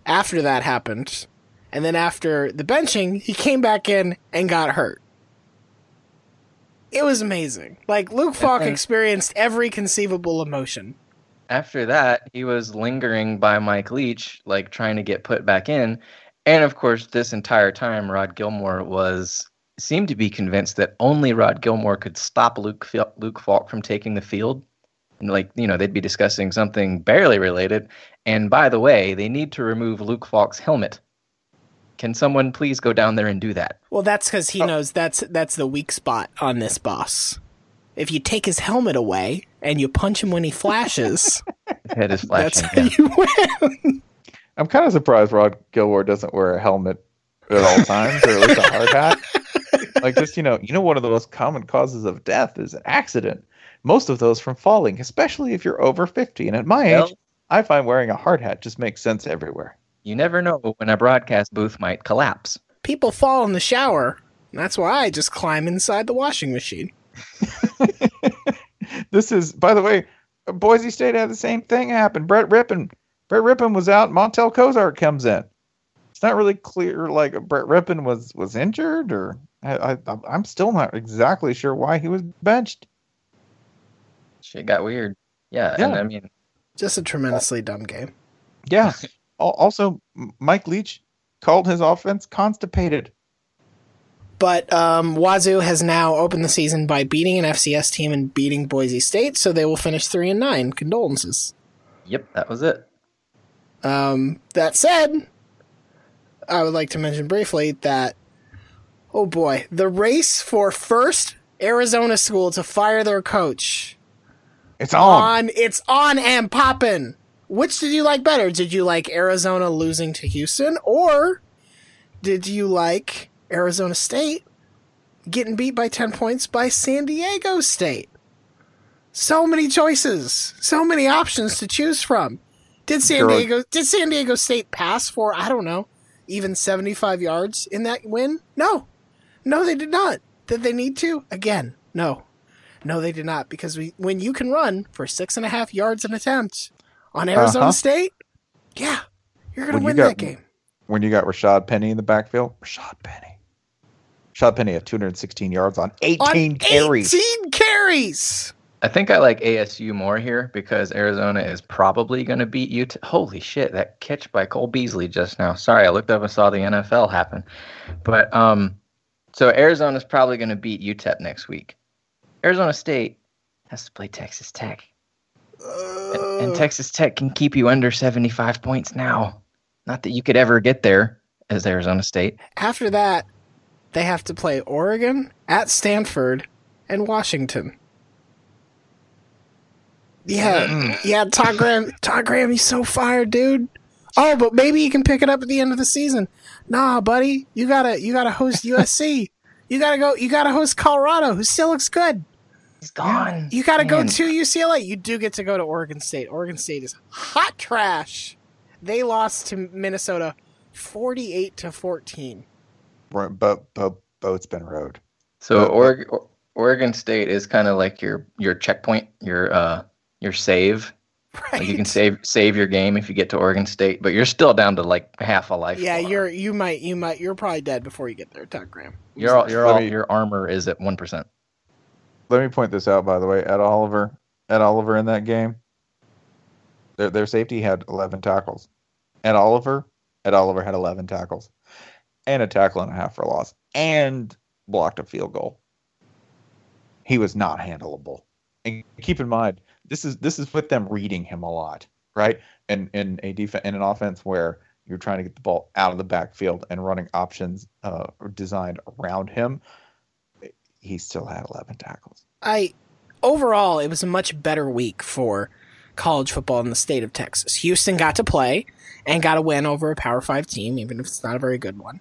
after that happened. And then after the benching, he came back in and got hurt. It was amazing. Like, Luke Falk experienced every conceivable emotion. After that, he was lingering by Mike Leach, like trying to get put back in. And of course, this entire time, Rod Gilmore was seemed to be convinced that only Rod Gilmore could stop Luke Luke Falk from taking the field. And like, you know, they'd be discussing something barely related. And by the way, they need to remove Luke Falk's helmet. Can someone please go down there and do that? Well, that's because he oh. knows that's that's the weak spot on this boss. If you take his helmet away and you punch him when he flashes, his head is flashing, that's yeah. how you win. I'm kind of surprised Rod Gilmore doesn't wear a helmet at all times, or at least a hard hat. Like, just, you know, you know, one of the most common causes of death is an accident. Most of those from falling, especially if you're over fifty. And at my well, age, I find wearing a hard hat just makes sense everywhere. You never know when a broadcast booth might collapse. People fall in the shower. And that's why I just climb inside the washing machine. This is, by the way, Boise State had the same thing happen. Brett Rippon, Brett Rippon was out. Montel Kozar comes in. It's not really clear, like, Brett Rippon was was injured, or I, I, I'm still not exactly sure why he was benched. Shit got weird. Yeah, yeah. And I mean, just a tremendously dumb game. Yeah. Also, Mike Leach called his offense constipated. But um, Wazoo has now opened the season by beating an F C S team and beating Boise State, so they will finish three and nine. Condolences. Yep, that was it. Um, that said, I would like to mention briefly that, oh boy, the race for first Arizona school to fire their coach. It's on. on it's on and popping. Which did you like better? Did you like Arizona losing to Houston, or did you like Arizona State getting beat by ten points by San Diego State? So many choices, so many options to choose from. Did San Girl. Diego did San Diego State pass for, I don't know, even seventy-five yards in that win? No. No, they did not. Did they need to? Again, no. No, they did not, because we, when you can run for six and a half yards an attempt on Arizona uh-huh. State, yeah, you're going to win got, that game. When you got Rashad Penny in the backfield, Rashad Penny. Shot Penny at two hundred sixteen yards on eighteen carries. eighteen carries! I think I like A S U more here because Arizona is probably going to beat you. T- Holy shit, that catch by Cole Beasley just now. Sorry, I looked up and saw the N F L happen. But um, so Arizona's probably going to beat U T E P next week. Arizona State has to play Texas Tech. Uh... And, and Texas Tech can keep you under seventy-five points now. Not that you could ever get there as Arizona State. After that, they have to play Oregon, at Stanford, and Washington. Yeah, yeah, Todd Graham, Todd Graham, he's so fired, dude. Oh, but maybe you can pick it up at the end of the season. Nah, buddy, you gotta, you gotta host U S C. You gotta go. You gotta host Colorado, who still looks good. He's gone. You gotta Man. go to U C L A. You do get to go to Oregon State. Oregon State is hot trash. They lost to Minnesota, forty-eight to fourteen. Boat, boat, boat's been rowed. So Oregon, Oregon State is kind of like your your checkpoint, your uh your save. Right. Like you can save save your game if you get to Oregon State, but you're still down to like half a life. Yeah, you're you might you might you're probably dead before you get there, Todd Graham. You're all, you're all, me, your armor is at one percent. Let me point this out, by the way. Ed Oliver, Ed Oliver in that game, their their safety had eleven tackles. Ed Oliver, Ed Oliver had eleven tackles, and a tackle and a half for loss, and blocked a field goal. He was not handleable. And keep in mind, This is this is with them reading him a lot, right? And in a defense, in an offense where you're trying to get the ball out of the backfield and running options uh, designed around him, he still had eleven tackles. I overall, it was a much better week for college football in the state of Texas. Houston got to play and got a win over a Power Five team, even if it's not a very good one.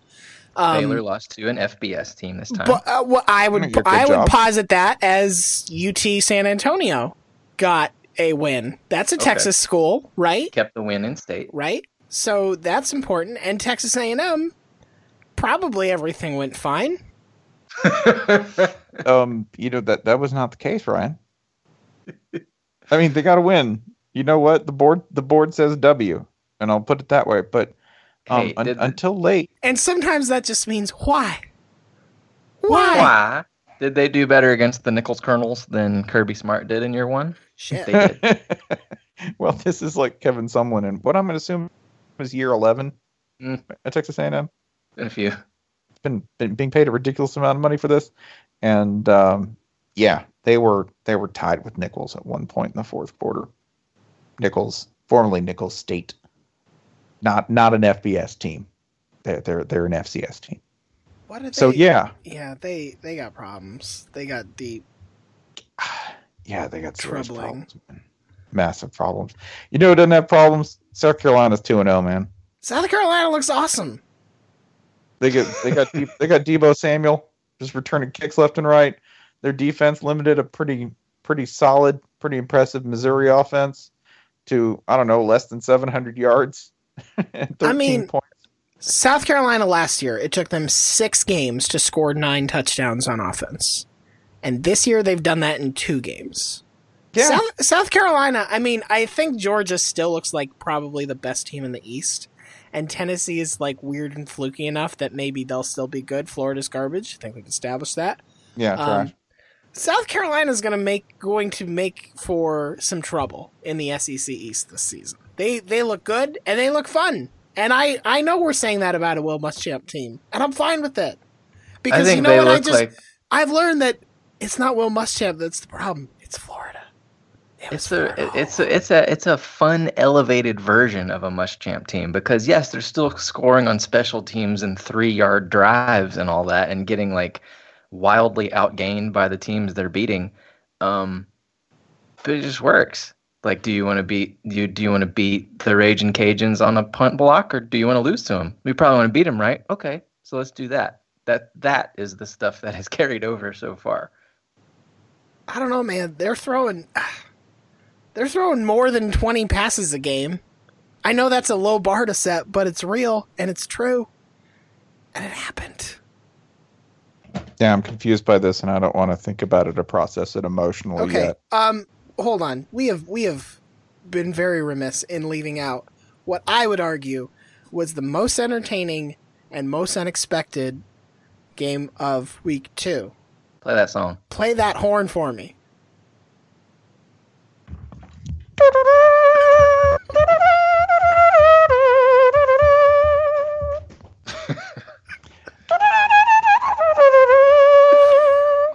Um, Baylor lost to an F B S team this time. But, uh, well, I would I job. would posit that as U T San Antonio got a win. That's a okay. Texas school, right? Kept the win in state, right? So that's important. And Texas A and M, probably everything went fine. um, you know that that was not the case, Ryan. I mean, they got a win. You know what? The board the board says W, and I'll put it that way. But um, hey, un- the- until late, and sometimes that just means why? Why? Why? Did they do better against the Nichols Colonels than Kirby Smart did in year one? Shit. They did. Well, this is like Kevin Sumlin, and what I'm going to assume is year eleven mm. at Texas A and M. Been a few. Been, been being paid a ridiculous amount of money for this, and um, yeah, they were they were tied with Nichols at one point in the fourth quarter. Nichols, formerly Nichols State, not not an F B S team. They're they're, they're an F C S team. What they, so yeah, yeah, they they got problems. They got deep. Yeah, they got serious problems, man. Massive problems. You know, who doesn't have problems? South Carolina's two and zero, man. South Carolina looks awesome. They got they got deep, they got Debo Samuel just returning kicks left and right. Their defense limited a pretty pretty solid, pretty impressive Missouri offense to I don't know less than seven hundred yards and thirteen I mean, points. South Carolina last year, it took them six games to score nine touchdowns on offense. And this year, they've done that in two games. Yeah. South, South Carolina, I mean, I think Georgia still looks like probably the best team in the East. And Tennessee is, like, weird and fluky enough that maybe they'll still be good. Florida's garbage. I think we can establish that. Yeah, correct. Um, South Carolina's gonna make, going to make for some trouble in the S E C East this season. They, they look good, and they look fun. And I, I know we're saying that about a Will Muschamp team, and I'm fine with that. Because I think you know they what look I just like, I've learned that it's not Will Muschamp that's the problem. It's Florida. It it's a Florida. it's a it's a it's a fun elevated version of a Muschamp team because yes, they're still scoring on special teams and three yard drives and all that and getting like wildly outgained by the teams they're beating. Um, but it just works. Like, do you want to beat you? Do you want to beat the Ragin' Cajuns on a punt block, or do you want to lose to them? We probably want to beat them, right? Okay, so let's do that. That that is the stuff that has carried over so far. I don't know, man. They're throwing, they're throwing more than twenty passes a game. I know that's a low bar to set, but it's real and it's true, and it happened. Yeah, I'm confused by this, and I don't want to think about it or process it emotionally okay, yet. Um. Hold on. We have we have been very remiss in leaving out what I would argue was the most entertaining and most unexpected game of week two. Play that song. Play that horn for me.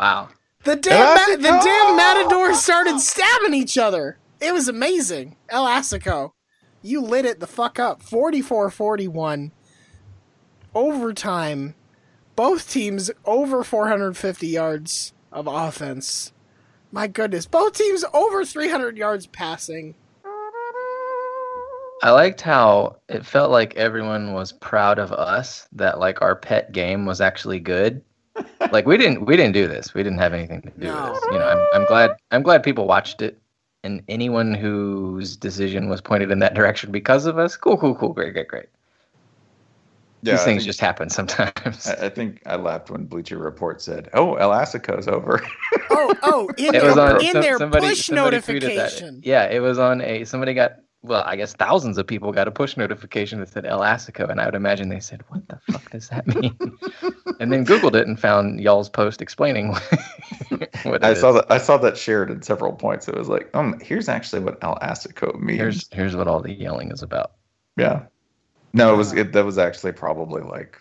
Wow. The damn, ma- the damn matadors started stabbing each other. It was amazing. El Asico, you lit it the fuck up. forty-four forty-one. Overtime. Both teams over four hundred fifty yards of offense. My goodness. Both teams over three hundred yards passing. I liked how it felt like everyone was proud of us, that like our pet game was actually good. Like we didn't, we didn't do this. We didn't have anything to do no. with this. You know, I'm, I'm glad, I'm glad people watched it, and anyone whose decision was pointed in that direction because of us, cool, cool, cool, great, great, great. Yeah, These things think, just happen sometimes. I, I think I laughed when Bleacher Report said, "Oh, Elastico's over." oh, oh, in it their, was on, in so, their somebody, push somebody notification. Yeah, it was on a somebody got. Well, I guess thousands of people got a push notification that said Elastico, and I would imagine they said, "What the fuck does that mean?" And then Googled it and found y'all's post explaining what it I is. saw that. I saw that shared in several points. It was like, um, here's actually what Elastico means. Here's here's what all the yelling is about. Yeah. No, it was it, that was actually probably like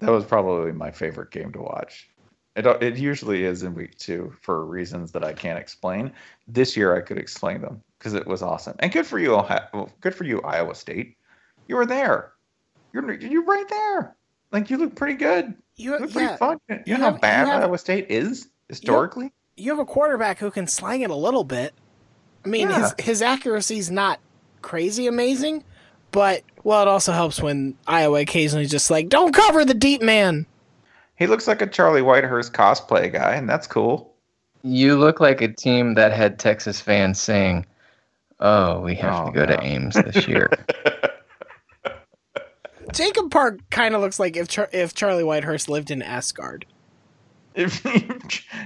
that was probably my favorite game to watch. It it usually is in week two for reasons that I can't explain. This year I could explain them because it was awesome and good for you, Ohio, well, good for you, Iowa State. You were there. You're you're right there. Like you look pretty good. You, you look yeah. pretty fun. You, you know have, how bad have, Iowa State is historically. You have a quarterback who can slang it a little bit. I mean, yeah. his his accuracy's not crazy amazing. But, well, it also helps when Iowa occasionally just like, don't cover the deep man. He looks like a Charlie Whitehurst cosplay guy, and that's cool. You look like a team that had Texas fans saying, oh, we have oh, to go no. to Ames this year. Jacob Park kind of looks like if Char- if Charlie Whitehurst lived in Asgard. If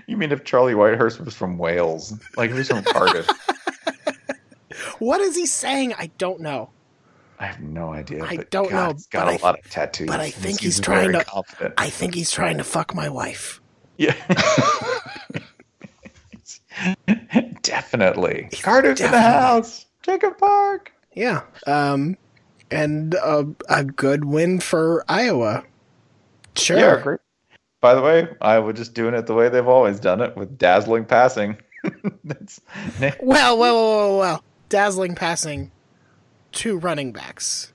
You mean if Charlie Whitehurst was from Wales? Like, he's from Cardiff. What is he saying? I don't know. I have no idea. I don't God, know. He's got a I, lot of tattoos. But I think he's, he's trying to. Confident. I think he's trying to fuck my wife. Yeah. Definitely. He's Cardiff definitely. in the house. Jacob Park. Yeah. Um, and a, a good win for Iowa. Sure. Yeah, great. By the way, Iowa just doing it the way they've always done it with dazzling passing. That's, well, well, well, well, well, dazzling passing. Two running backs.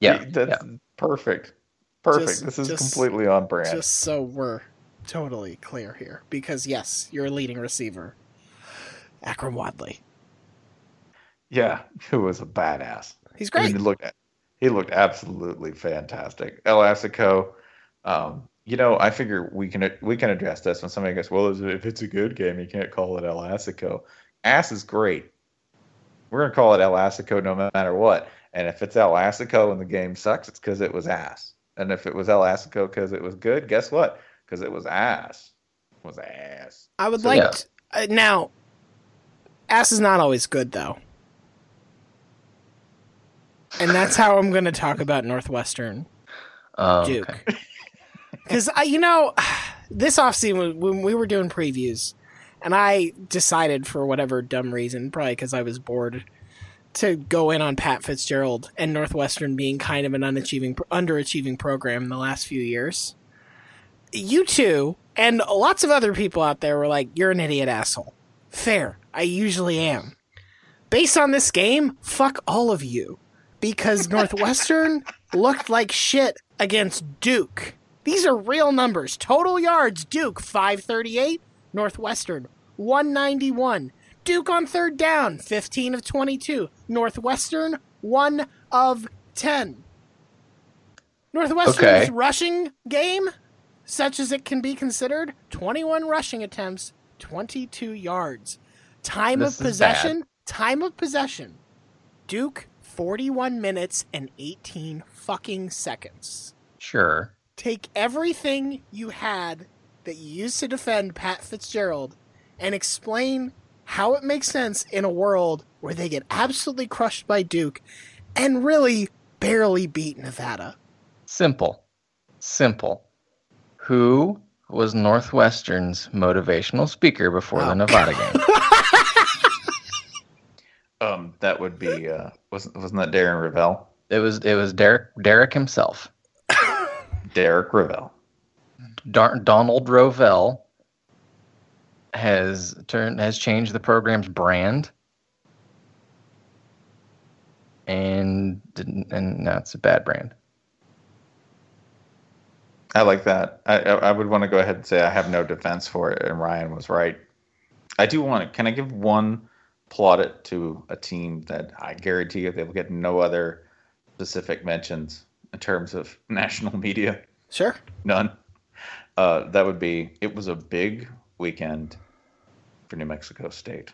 Yeah, that's yeah. perfect. Perfect. Just, this is just, completely on brand. Just so we're totally clear here, because yes, you're a leading receiver, Akram Wadley. Yeah, who was a badass. He's great. I mean, he looked he looked absolutely fantastic. Elastico. Um, you know, I figure we can we can address this when somebody goes, well, if it's a good game, you can't call it Elastico. Ass is great. We're going to call it Elastico no matter what. And if it's Elastico and the game sucks, it's because it was ass. And if it was Elastico because it was good, guess what? Because it was ass. It was ass. I would so, like yeah. to, uh, now, ass is not always good, though. And that's how I'm going to talk about Northwestern oh, Duke. Because, okay. you know, this offseason, when we were doing previews, and I decided for whatever dumb reason, probably because I was bored, to go in on Pat Fitzgerald and Northwestern being kind of an unachieving, underachieving program in the last few years. You two and lots of other people out there were like, you're an idiot asshole. Fair. I usually am. Based on this game, fuck all of you. Because Northwestern looked like shit against Duke. These are real numbers. Total yards, Duke, five thirty-eight. Northwestern, one ninety-one. Duke on third down, fifteen of twenty-two. Northwestern, one of ten. Northwestern's okay. rushing game, such as it can be considered, twenty-one rushing attempts, twenty-two yards. Time this of possession, bad. time of possession. Duke, forty-one minutes and eighteen fucking seconds. Sure. Take everything you had that you used to defend Pat Fitzgerald and explain how it makes sense in a world where they get absolutely crushed by Duke and really barely beat Nevada. Simple. Simple. Who was Northwestern's motivational speaker before oh. the Nevada game? um, that would be, uh, wasn't, wasn't that Darren Revelle? It was, it was Derek, Derek himself. Derek Revelle. Donald Rovell has turned has changed the program's brand, and didn't, and that's no, a bad brand. I like that. I I would want to go ahead and say I have no defense for it, and Ryan was right. I do want to. Can I give one plaudit to a team that I guarantee you they will get no other specific mentions in terms of national media? Sure, none. Uh, that would be, it was a big weekend for New Mexico State.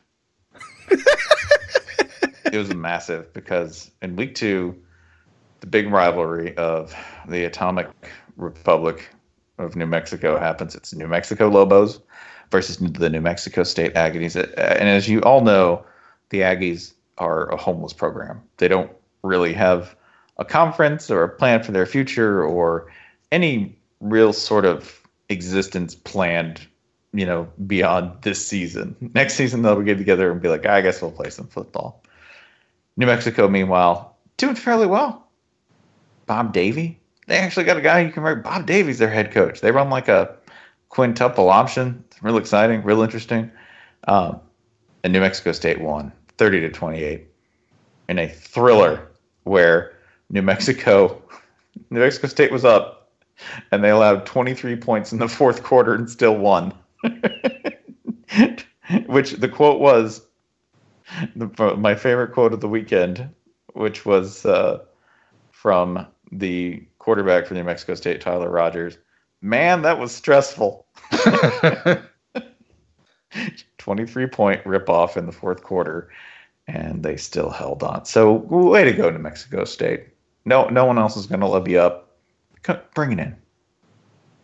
It was massive because in week two, the big rivalry of the Atomic Republic of New Mexico happens. It's New Mexico Lobos versus the New Mexico State Aggies. And as you all know, the Aggies are a homeless program. They don't really have a conference or a plan for their future or any real sort of existence planned, you know, beyond this season. Next season, they'll get together and be like, I guess we'll play some football. New Mexico, meanwhile, doing fairly well. Bob Davey. They actually got a guy you can remember. Bob Davey's their head coach. They run like a quintuple option. It's real exciting, real interesting. Um, and New Mexico State won thirty to twenty-eight in a thriller where New Mexico, New Mexico State was up, and they allowed twenty-three points in the fourth quarter and still won. Which the quote was, the, my favorite quote of the weekend, which was uh, from the quarterback for New Mexico State, Tyler Rogers. Man, that was stressful. twenty-three point ripoff in the fourth quarter, and they still held on. So, way to go, New Mexico State. No, no one else is going to love you up. Bring it in.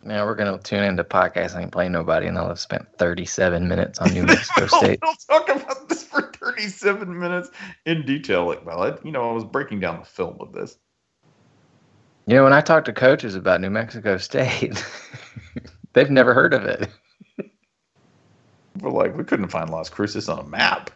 Now we're going to tune into podcasts. I ain't playing nobody, and I'll have spent thirty-seven minutes on New Mexico State. We'll talk about this for thirty-seven minutes in detail. Like, well, I, you know, I was breaking down the film of this. You know, when I talk to coaches about New Mexico State, they've never heard of it. We're like, we couldn't find Las Cruces on a map.